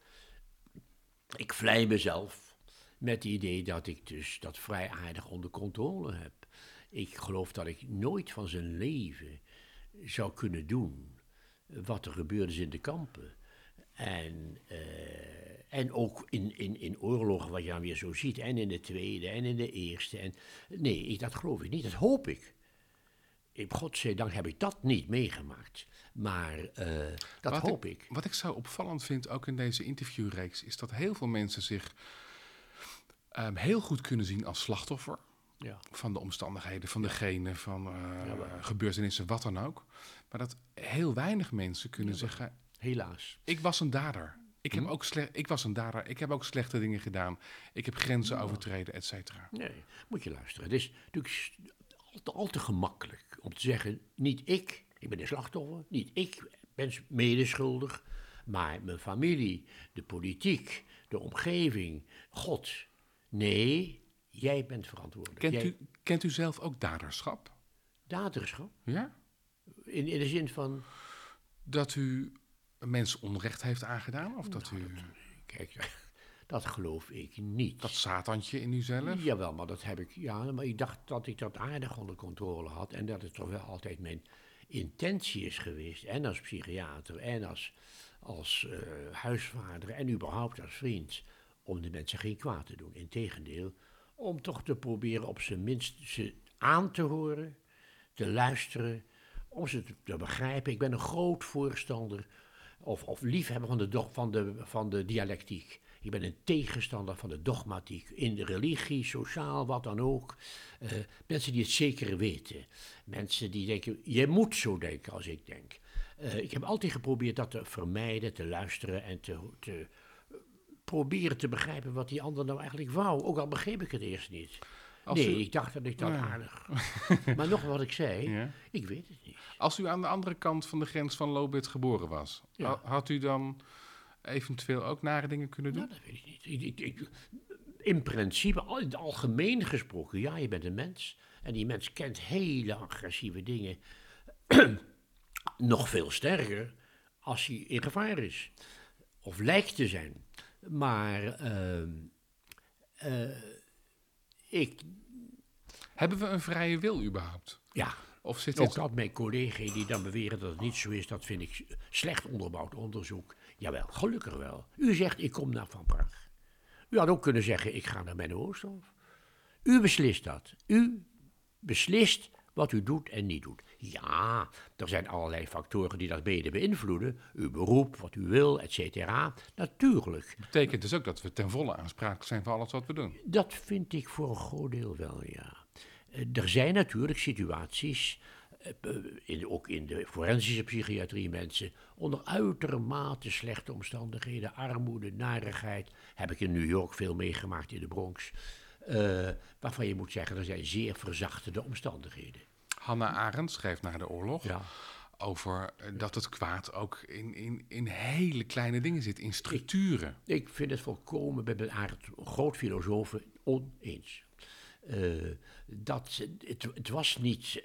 Ik vlei mezelf met het idee dat ik dus dat vrij aardig onder controle heb. Ik geloof dat ik nooit van zijn leven zou kunnen doen wat er gebeurde is in de kampen. En ook in oorlogen, wat je dan weer zo ziet. En in de Tweede en in de Eerste. Dat geloof ik niet. Dat hoop ik. Godzijdank heb ik dat niet meegemaakt. Maar dat hoop ik. Wat ik zo opvallend vind, ook in deze interviewreeks, is dat heel veel mensen zich heel goed kunnen zien als slachtoffer. Ja. Van de omstandigheden, van degene, van gebeurtenissen, wat dan ook. Maar dat heel weinig mensen kunnen zeggen... Helaas. Ik was een dader. Ik heb ook slechte dingen gedaan. Ik heb grenzen overtreden, et cetera. Nee, moet je luisteren. Het is natuurlijk al te gemakkelijk om te zeggen... Niet ik, ik ben de slachtoffer. Niet ik ben medeschuldig. Maar mijn familie, de politiek, de omgeving, God. Nee, Jij bent verantwoordelijk. Kent u zelf ook daderschap? Daderschap? Ja. In de zin van? Dat u een mens onrecht heeft aangedaan? Of dat u... Kijk, dat geloof ik niet. Dat satantje in uzelf? Jawel, maar dat heb ik... Ja, maar ik dacht dat ik dat aardig onder controle had. En dat het toch wel altijd mijn intentie is geweest. En als psychiater en als huisvader en überhaupt als vriend. Om de mensen geen kwaad te doen. Integendeel, om toch te proberen op zijn minst ze aan te horen, te luisteren, om ze te begrijpen. Ik ben een groot voorstander of liefhebber van de dialectiek. Ik ben een tegenstander van de dogmatiek. In de religie, sociaal, wat dan ook. Mensen die het zeker weten. Mensen die denken, je moet zo denken als ik denk. Ik heb altijd geprobeerd dat te vermijden, te luisteren en te proberen te begrijpen wat die ander nou eigenlijk wou. Ook al begreep ik het eerst niet. Ik dacht dat ik dat aardig... Maar nog wat ik zei, ik weet het niet. Als u aan de andere kant van de grens van Lobith geboren was, had u dan eventueel ook nare dingen kunnen doen? Nou, dat weet ik niet. In principe, in het algemeen gesproken, ja, je bent een mens. En die mens kent hele agressieve dingen. Nog veel sterker als hij in gevaar is. Of lijkt te zijn. Maar... Hebben we een vrije wil überhaupt? Ja, of zit ook dat mijn collega's die dan beweren dat het niet zo is, dat vind ik slecht onderbouwd onderzoek. Jawel, gelukkig wel. U zegt, ik kom naar Van Praag. U had ook kunnen zeggen, ik ga naar Menno Oosthof. U beslist dat. U beslist wat u doet en niet doet. Ja, er zijn allerlei factoren die dat mede beïnvloeden. Uw beroep, wat u wil, et cetera. Natuurlijk. Betekent dus ook dat we ten volle aansprakelijk zijn voor alles wat we doen? Dat vind ik voor een groot deel wel, ja. Er zijn natuurlijk situaties, ook in de forensische psychiatrie mensen, onder uitermate slechte omstandigheden, armoede, narigheid. Heb ik in New York veel meegemaakt, in de Bronx. Waarvan je moet zeggen, er zijn zeer verzachtende omstandigheden. Hannah Arendt schreef na de oorlog over dat het kwaad ook in hele kleine dingen zit, in structuren. Ik vind het volkomen, bij Arendt, groot filosoof, oneens. Het was niet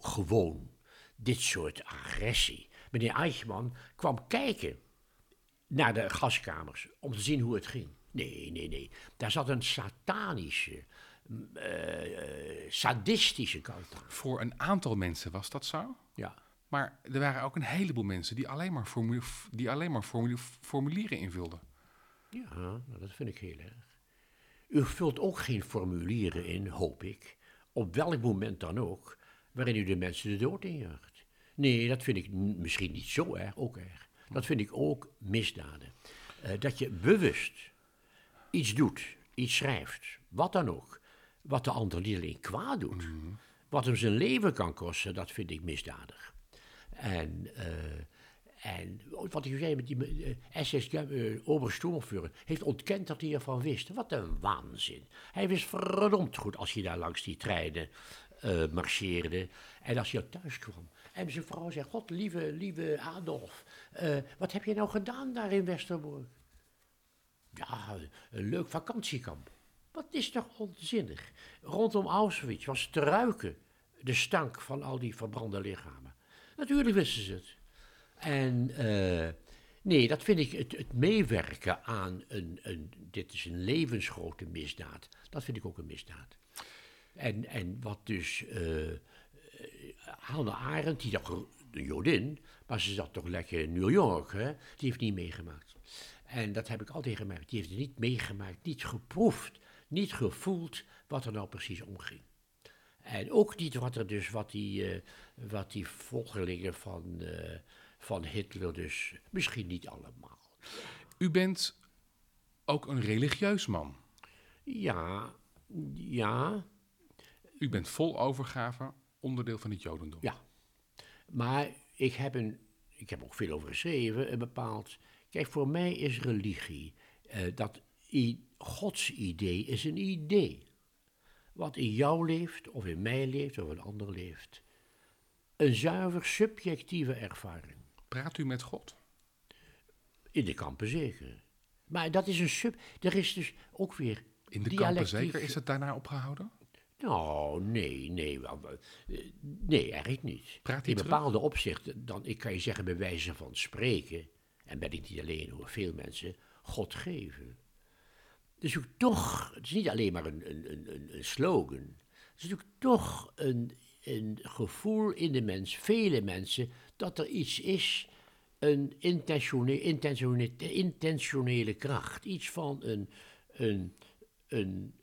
gewoon, dit soort agressie. Meneer Eichmann kwam kijken naar de gaskamers om te zien hoe het ging. Nee. Daar zat een satanische, sadistische kant aan. Voor een aantal mensen was dat zo. Ja. Maar er waren ook een heleboel mensen die alleen maar formulieren invulden. Ja, nou, dat vind ik heel erg. U vult ook geen formulieren in, hoop ik, op welk moment dan ook, waarin u de mensen de dood injaagt. Nee, dat vind ik misschien niet zo erg, ook erg. Dat vind ik ook misdaden. Dat je bewust iets doet, iets schrijft, wat dan ook, wat de ander niet alleen kwaad doet, wat hem zijn leven kan kosten, dat vind ik misdadig. En wat ik zei met die SS Obersturmführer heeft ontkend dat hij ervan wist. Wat een waanzin. Hij wist verdomd goed als hij daar langs die treinen marcheerde en als hij thuis kwam. En zijn vrouw zegt, God, lieve Adolf, wat heb je nou gedaan daar in Westerbork? Ja, een leuk vakantiekamp. Wat is toch onzinnig. Rondom Auschwitz was te ruiken de stank van al die verbrande lichamen. Natuurlijk wisten ze het. En nee, dat vind ik het meewerken aan dit is een levensgrote misdaad. Dat vind ik ook een misdaad. En wat dus... Hannah Arendt, die dacht, een Jodin, maar ze zat toch lekker in New York, hè? Die heeft niet meegemaakt. En dat heb ik altijd gemerkt. Die heeft het niet meegemaakt, niet geproefd, niet gevoeld wat er nou precies omging. En ook niet wat die volgelingen van Hitler dus, misschien niet allemaal. U bent ook een religieus man. Ja. U bent vol overgave. Onderdeel van het Jodendom. Ja, maar ik heb ook veel over geschreven, een bepaald... Kijk, voor mij is religie, Gods idee is een idee. Wat in jou leeft, of in mij leeft, of een ander leeft. Een zuiver subjectieve ervaring. Praat u met God? In de kampen zeker. Maar dat is er is dus ook weer In de kampen zeker? Is het daarna opgehouden? Nou, nee. Wel, nee, eigenlijk niet. Praat in bepaalde opzichten, dan, ik kan je zeggen, bij wijze van spreken, en ben ik niet alleen hoor, veel mensen, God geven. Dus ook toch, het is niet alleen maar een slogan, het is natuurlijk toch een gevoel in de mens, vele mensen, dat er iets is, een intentionele kracht, iets van een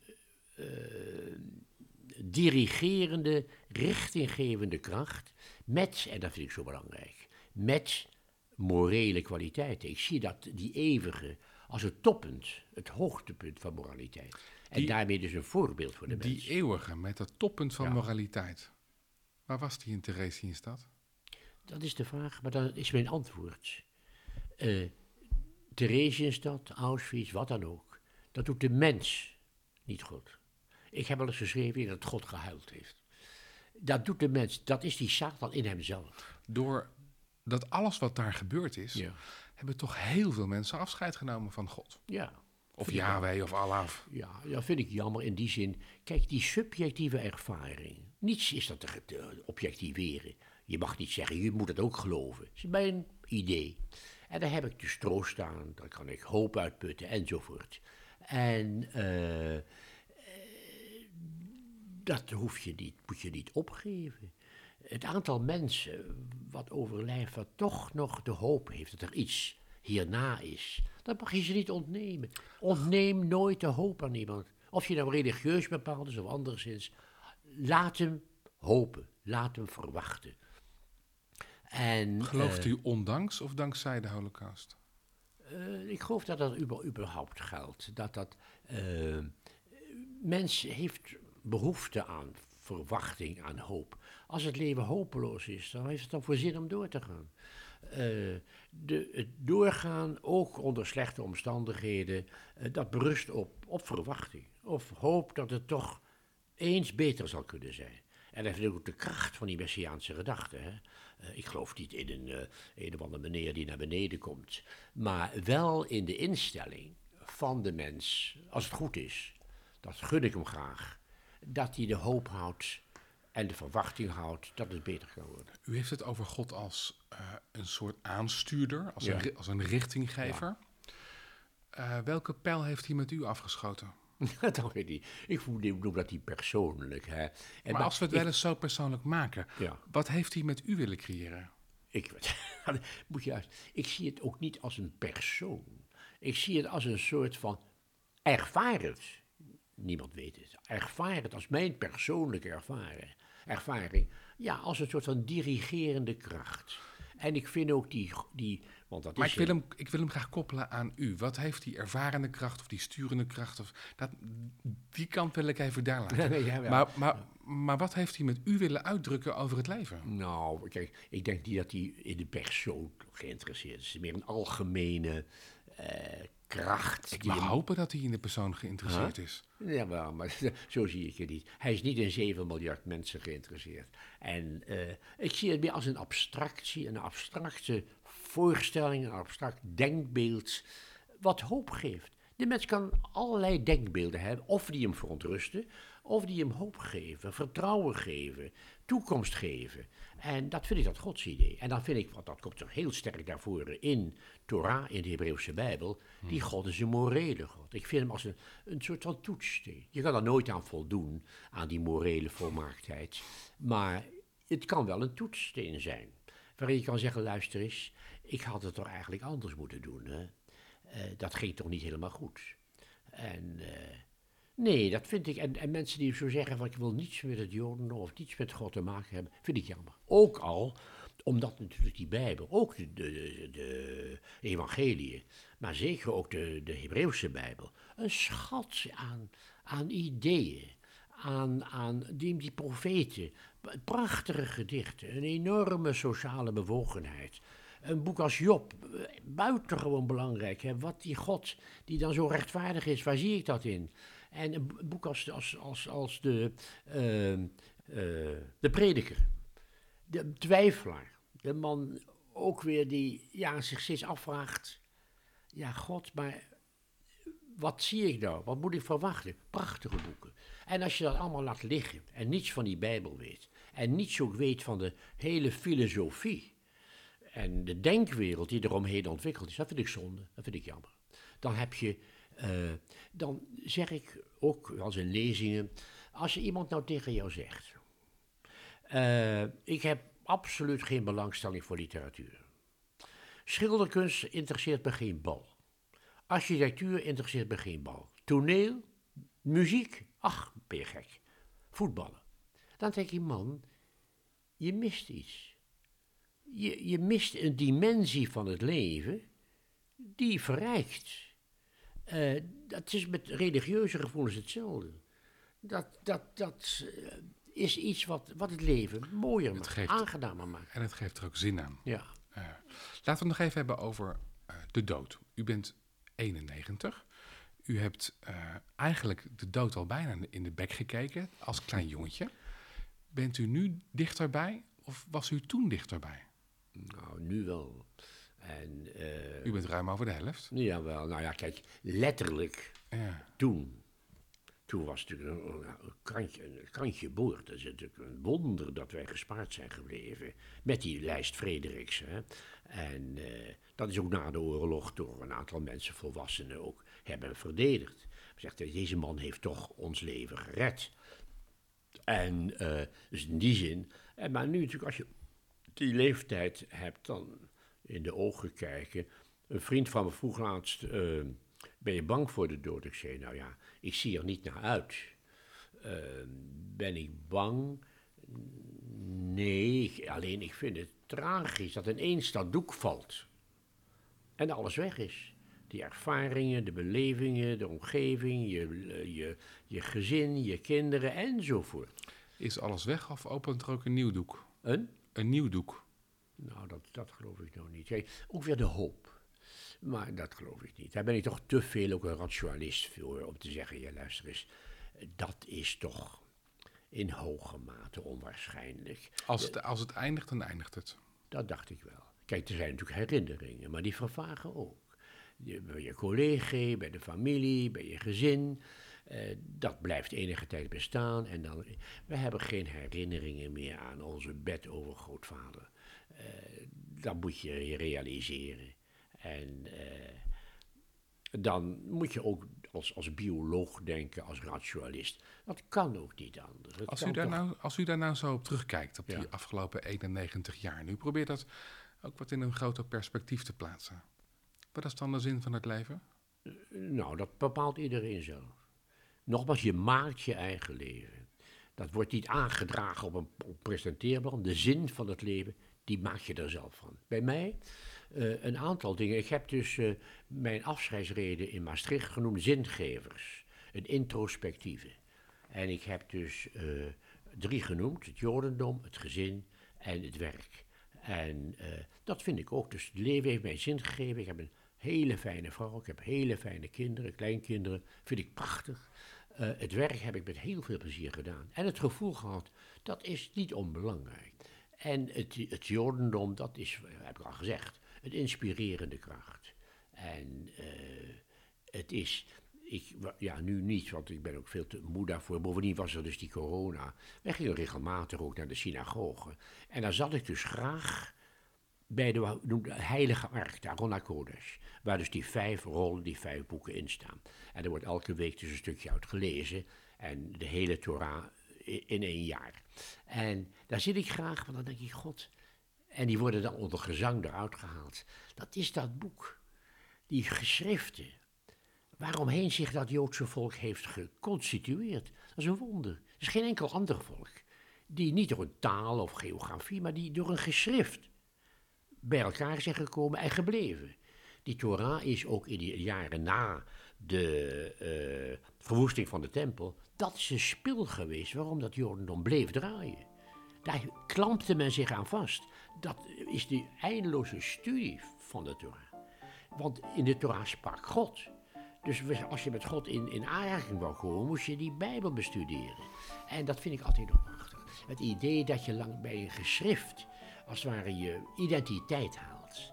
dirigerende, richtinggevende kracht met, en dat vind ik zo belangrijk, met morele kwaliteiten. Ik zie dat die eeuwige als het toppunt, het hoogtepunt van moraliteit. En daarmee dus een voorbeeld voor de mens. Die eeuwige met het toppunt van moraliteit. Waar was die in Theresienstadt? Dat is de vraag, maar dat is mijn antwoord. Theresienstadt, Auschwitz, wat dan ook. Dat doet de mens, niet God. Ik heb wel eens geschreven dat God gehuild heeft. Dat doet de mens, dat is die Satan in hemzelf. Door dat alles wat daar gebeurd is, hebben toch heel veel mensen afscheid genomen van God. Ja. Of Yahweh of Allah. Ja, dat vind ik jammer in die zin. Kijk, die subjectieve ervaring. Niets is dat te objectiveren. Je mag niet zeggen, je moet het ook geloven. Dat is mijn idee. En daar heb ik dus troost aan, daar kan ik hoop uitputten enzovoort. En dat moet je niet opgeven. Het aantal mensen wat overlijdt, wat toch nog de hoop heeft dat er iets hierna is, dat mag je ze niet ontnemen. Ontneem nooit de hoop aan iemand. Of je nou religieus bepaald is of anderszins. Laat hem hopen, laat hem verwachten. En, gelooft u ondanks of dankzij de Holocaust? Ik geloof dat dat überhaupt geldt. Mens heeft behoefte aan verwachting, aan hoop. Als het leven hopeloos is, dan heeft het dan voor zin om door te gaan. Het doorgaan, ook onder slechte omstandigheden, dat berust op verwachting. Of hoop dat het toch eens beter zal kunnen zijn. En dat vind ik ook de kracht van die Messiaanse gedachte. Hè? Ik geloof niet in een of andere meneer die naar beneden komt. Maar wel in de instelling van de mens, als het goed is, dat gun ik hem graag, dat hij de hoop houdt en de verwachting houdt dat het beter kan worden. U heeft het over God als een soort aanstuurder, als een richtinggever. Ja. Welke pijl heeft hij met u afgeschoten? Dat weet ik. Ik noem dat die persoonlijk. Hè. En maar als we het wel eens zo persoonlijk maken, wat heeft hij met u willen creëren? Ik zie het ook niet als een persoon. Ik zie het als een soort van ervarend. Niemand weet het. Ervaren als mijn persoonlijke ervaring. Ja, als een soort van dirigerende kracht. En ik vind ook die want dat maar is ik wil hem graag koppelen aan u. Wat heeft die ervarende kracht of die sturende kracht? Die kant wil ik even daar laten. Nee, maar wat heeft hij met u willen uitdrukken over het leven? Nou, kijk, ik denk niet dat hij in de persoon geïnteresseerd is. Meer een algemene kracht. Ik mag hopen dat hij in de persoon geïnteresseerd is. Ja, maar zo zie ik het niet. Hij is niet in 7 miljard mensen geïnteresseerd. En ik zie het meer als een abstractie, een abstracte voorstelling, een abstract denkbeeld wat hoop geeft. De mens kan allerlei denkbeelden hebben, of die hem verontrusten, of die hem hoop geven, vertrouwen geven, toekomst geven. En dat vind ik dat godsidee. En dan vind ik, want dat komt er heel sterk naar voren in Torah, in de Hebreeuwse Bijbel, die God is een morele God. Ik vind hem als een soort van toetssteen. Je kan er nooit aan voldoen, aan die morele volmaaktheid. Maar het kan wel een toetssteen zijn, waarin je kan zeggen, luister eens, ik had het toch eigenlijk anders moeten doen, hè? Dat ging toch niet helemaal goed. En nee, dat vind ik. En mensen die zo zeggen van ik wil niets met het jodendom of niets met God te maken hebben, vind ik jammer. Ook al, omdat natuurlijk die Bijbel, ook de evangeliën, maar zeker ook de Hebreeuwse Bijbel, een schat aan ideeën, aan die profeten, prachtige gedichten, een enorme sociale bewogenheid. Een boek als Job, buitengewoon belangrijk. Hè? Wat die God, die dan zo rechtvaardig is, waar zie ik dat in? En een boek als de prediker, de twijfelaar. De man ook weer die zich steeds afvraagt, ja God, maar wat zie ik nou? Wat moet ik verwachten? Prachtige boeken. En als je dat allemaal laat liggen en niets van die Bijbel weet... en niets ook weet van de hele filosofie... en de denkwereld die eromheen ontwikkeld is... dat vind ik zonde, dat vind ik jammer. Dan heb je... dan zeg ik ook, als in lezingen... als je iemand nou tegen jou zegt... ik heb absoluut geen belangstelling voor literatuur. Schilderkunst interesseert me geen bal. Architectuur interesseert me geen bal. Toneel, muziek, ach, ben je gek. Voetballen. Dan denk je, man, je mist iets. Je mist een dimensie van het leven die verrijkt. Dat is met religieuze gevoelens hetzelfde. Dat is iets wat het leven mooier maakt, aangenamer maakt. En het geeft er ook zin aan. Ja. Laten we het nog even hebben over de dood. U bent 91. U hebt eigenlijk de dood al bijna in de bek gekeken als klein jongetje. Bent u nu dichterbij of was u toen dichterbij? Nou, nu wel. En, u bent ruim over de helft. Jawel, nou ja, kijk, letterlijk toen. Toen was het natuurlijk een kantje boord. Dat is natuurlijk een wonder dat wij gespaard zijn gebleven. Met die lijst Frederiks. Hè. En dat is ook na de oorlog door een aantal mensen, volwassenen ook, hebben verdedigd. Zegt, deze man heeft toch ons leven gered. En dus in die zin. Maar nu natuurlijk, als je die leeftijd hebt, dan in de ogen kijken. Een vriend van me vroeg laatst... ben je bang voor de dood? Ik zei, nou ja, ik zie er niet naar uit. Ben ik bang? Nee, alleen ik vind het tragisch dat ineens dat doek valt. En alles weg is. Die ervaringen, de belevingen, de omgeving, je gezin, je kinderen enzovoort. Is alles weg of opent er ook een nieuw doek? Een nieuw doek. Nou, dat geloof ik nog niet. Kijk, ook weer de hoop. Maar dat geloof ik niet. Daar ben ik toch te veel ook een rationalist voor om te zeggen... ja, luister eens, dat is toch in hoge mate onwaarschijnlijk. Als het eindigt, dan eindigt het. Dat dacht ik wel. Kijk, er zijn natuurlijk herinneringen, maar die vervagen ook. Bij je collega, bij de familie, bij je gezin... dat blijft enige tijd bestaan. En dan, we hebben geen herinneringen meer aan onze bedovergrootvader. Dat moet je realiseren. En dan moet je ook als bioloog denken, als rationalist. Dat kan ook niet anders. Als u daar nou zo op terugkijkt, op die afgelopen 91 jaar... en u probeert dat ook wat in een groter perspectief te plaatsen. Wat is dan de zin van het leven? Nou, dat bepaalt iedereen zelf. Nogmaals, je maakt je eigen leven. Dat wordt niet aangedragen op een presenteerband. De zin van het leven, die maak je er zelf van. Bij mij... een aantal dingen. Ik heb dus mijn afscheidsreden in Maastricht genoemd zingevers. Een introspectieve. En ik heb dus 3 genoemd. Het jodendom, het gezin en het werk. En dat vind ik ook. Dus het leven heeft mij zin gegeven. Ik heb een hele fijne vrouw. Ik heb hele fijne kinderen, kleinkinderen. Vind ik prachtig. Het werk heb ik met heel veel plezier gedaan. En het gevoel gehad, dat is niet onbelangrijk. En het jodendom, dat is, heb ik al gezegd... een inspirerende kracht. En het is... nu niet, want ik ben ook veel te moe daarvoor. Bovendien was er dus die corona. Wij gingen regelmatig ook naar de synagoge. En daar zat ik dus graag bij de heilige ark, de Aron Hakodes. Waar dus die 5 rollen, die 5 boeken in staan. En er wordt elke week dus een stukje uit gelezen. En de hele Torah in 1 jaar. En daar zit ik graag, want dan denk ik, God... En die worden dan onder gezang eruit gehaald. Dat is dat boek, die geschriften, waaromheen zich dat Joodse volk heeft geconstitueerd. Dat is een wonder. Er is geen enkel ander volk, die niet door een taal of geografie, maar die door een geschrift bij elkaar zijn gekomen en gebleven. Die Torah is ook in de jaren na de verwoesting van de tempel, dat is een spil geweest waarom dat jodendom bleef draaien. Daar klampte men zich aan vast. Dat is die eindeloze studie van de Torah. Want in de Torah sprak God. Dus als je met God in aanraking wou komen, moest je die Bijbel bestuderen. En dat vind ik altijd nog prachtig. Het idee dat je lang bij een geschrift, als het ware, je identiteit haalt.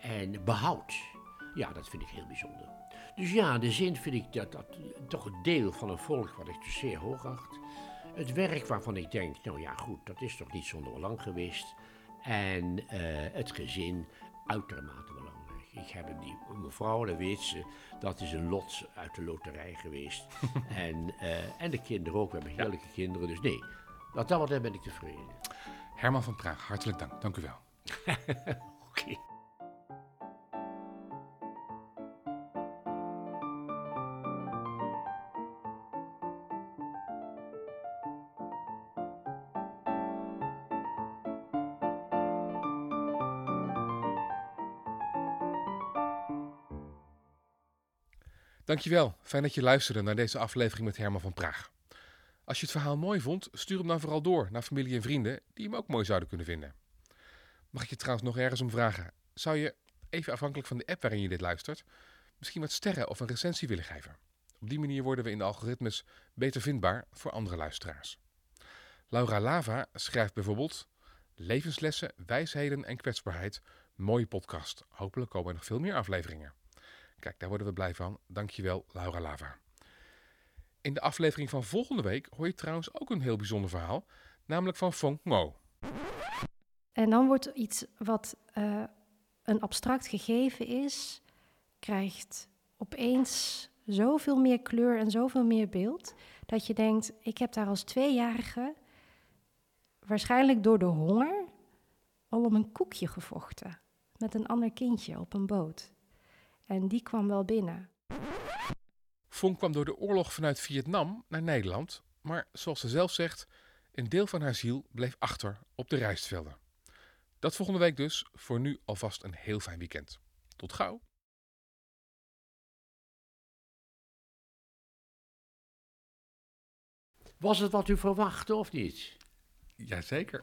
En behoudt. Ja, dat vind ik heel bijzonder. Dus ja, in de zin vind ik dat toch een deel van een volk wat ik dus zeer hoog acht. Het werk waarvan ik denk, nou ja goed, dat is toch niet zonder belang geweest. En het gezin, uitermate belangrijk. Ik heb die mevrouw, dat weet ze, dat is een lot uit de loterij geweest. en de kinderen ook, we hebben heerlijke kinderen. Dus nee, wat dat betreft ben ik tevreden. Herman van Praag, hartelijk dank. Dank u wel. Oké. Dankjewel, fijn dat je luisterde naar deze aflevering met Herman van Praag. Als je het verhaal mooi vond, stuur hem dan vooral door naar familie en vrienden die hem ook mooi zouden kunnen vinden. Mag ik je trouwens nog ergens om vragen? Zou je, even afhankelijk van de app waarin je dit luistert, misschien wat sterren of een recensie willen geven? Op die manier worden we in de algoritmes beter vindbaar voor andere luisteraars. Laura Lava schrijft bijvoorbeeld: levenslessen, wijsheden en kwetsbaarheid. Mooie podcast. Hopelijk komen er nog veel meer afleveringen. Kijk, daar worden we blij van. Dankjewel, Laura Lava. In de aflevering van volgende week hoor je trouwens ook een heel bijzonder verhaal, namelijk van Fong Mo. En dan wordt iets wat een abstract gegeven is, krijgt opeens zoveel meer kleur en zoveel meer beeld, dat je denkt, ik heb daar als 2-jarige waarschijnlijk door de honger al om een koekje gevochten met een ander kindje op een boot. En die kwam wel binnen. Fong kwam door de oorlog vanuit Vietnam naar Nederland, maar zoals ze zelf zegt, een deel van haar ziel bleef achter op de rijstvelden. Dat volgende week dus, voor nu alvast een heel fijn weekend. Tot gauw! Was het wat u verwachtte of niet? Jazeker.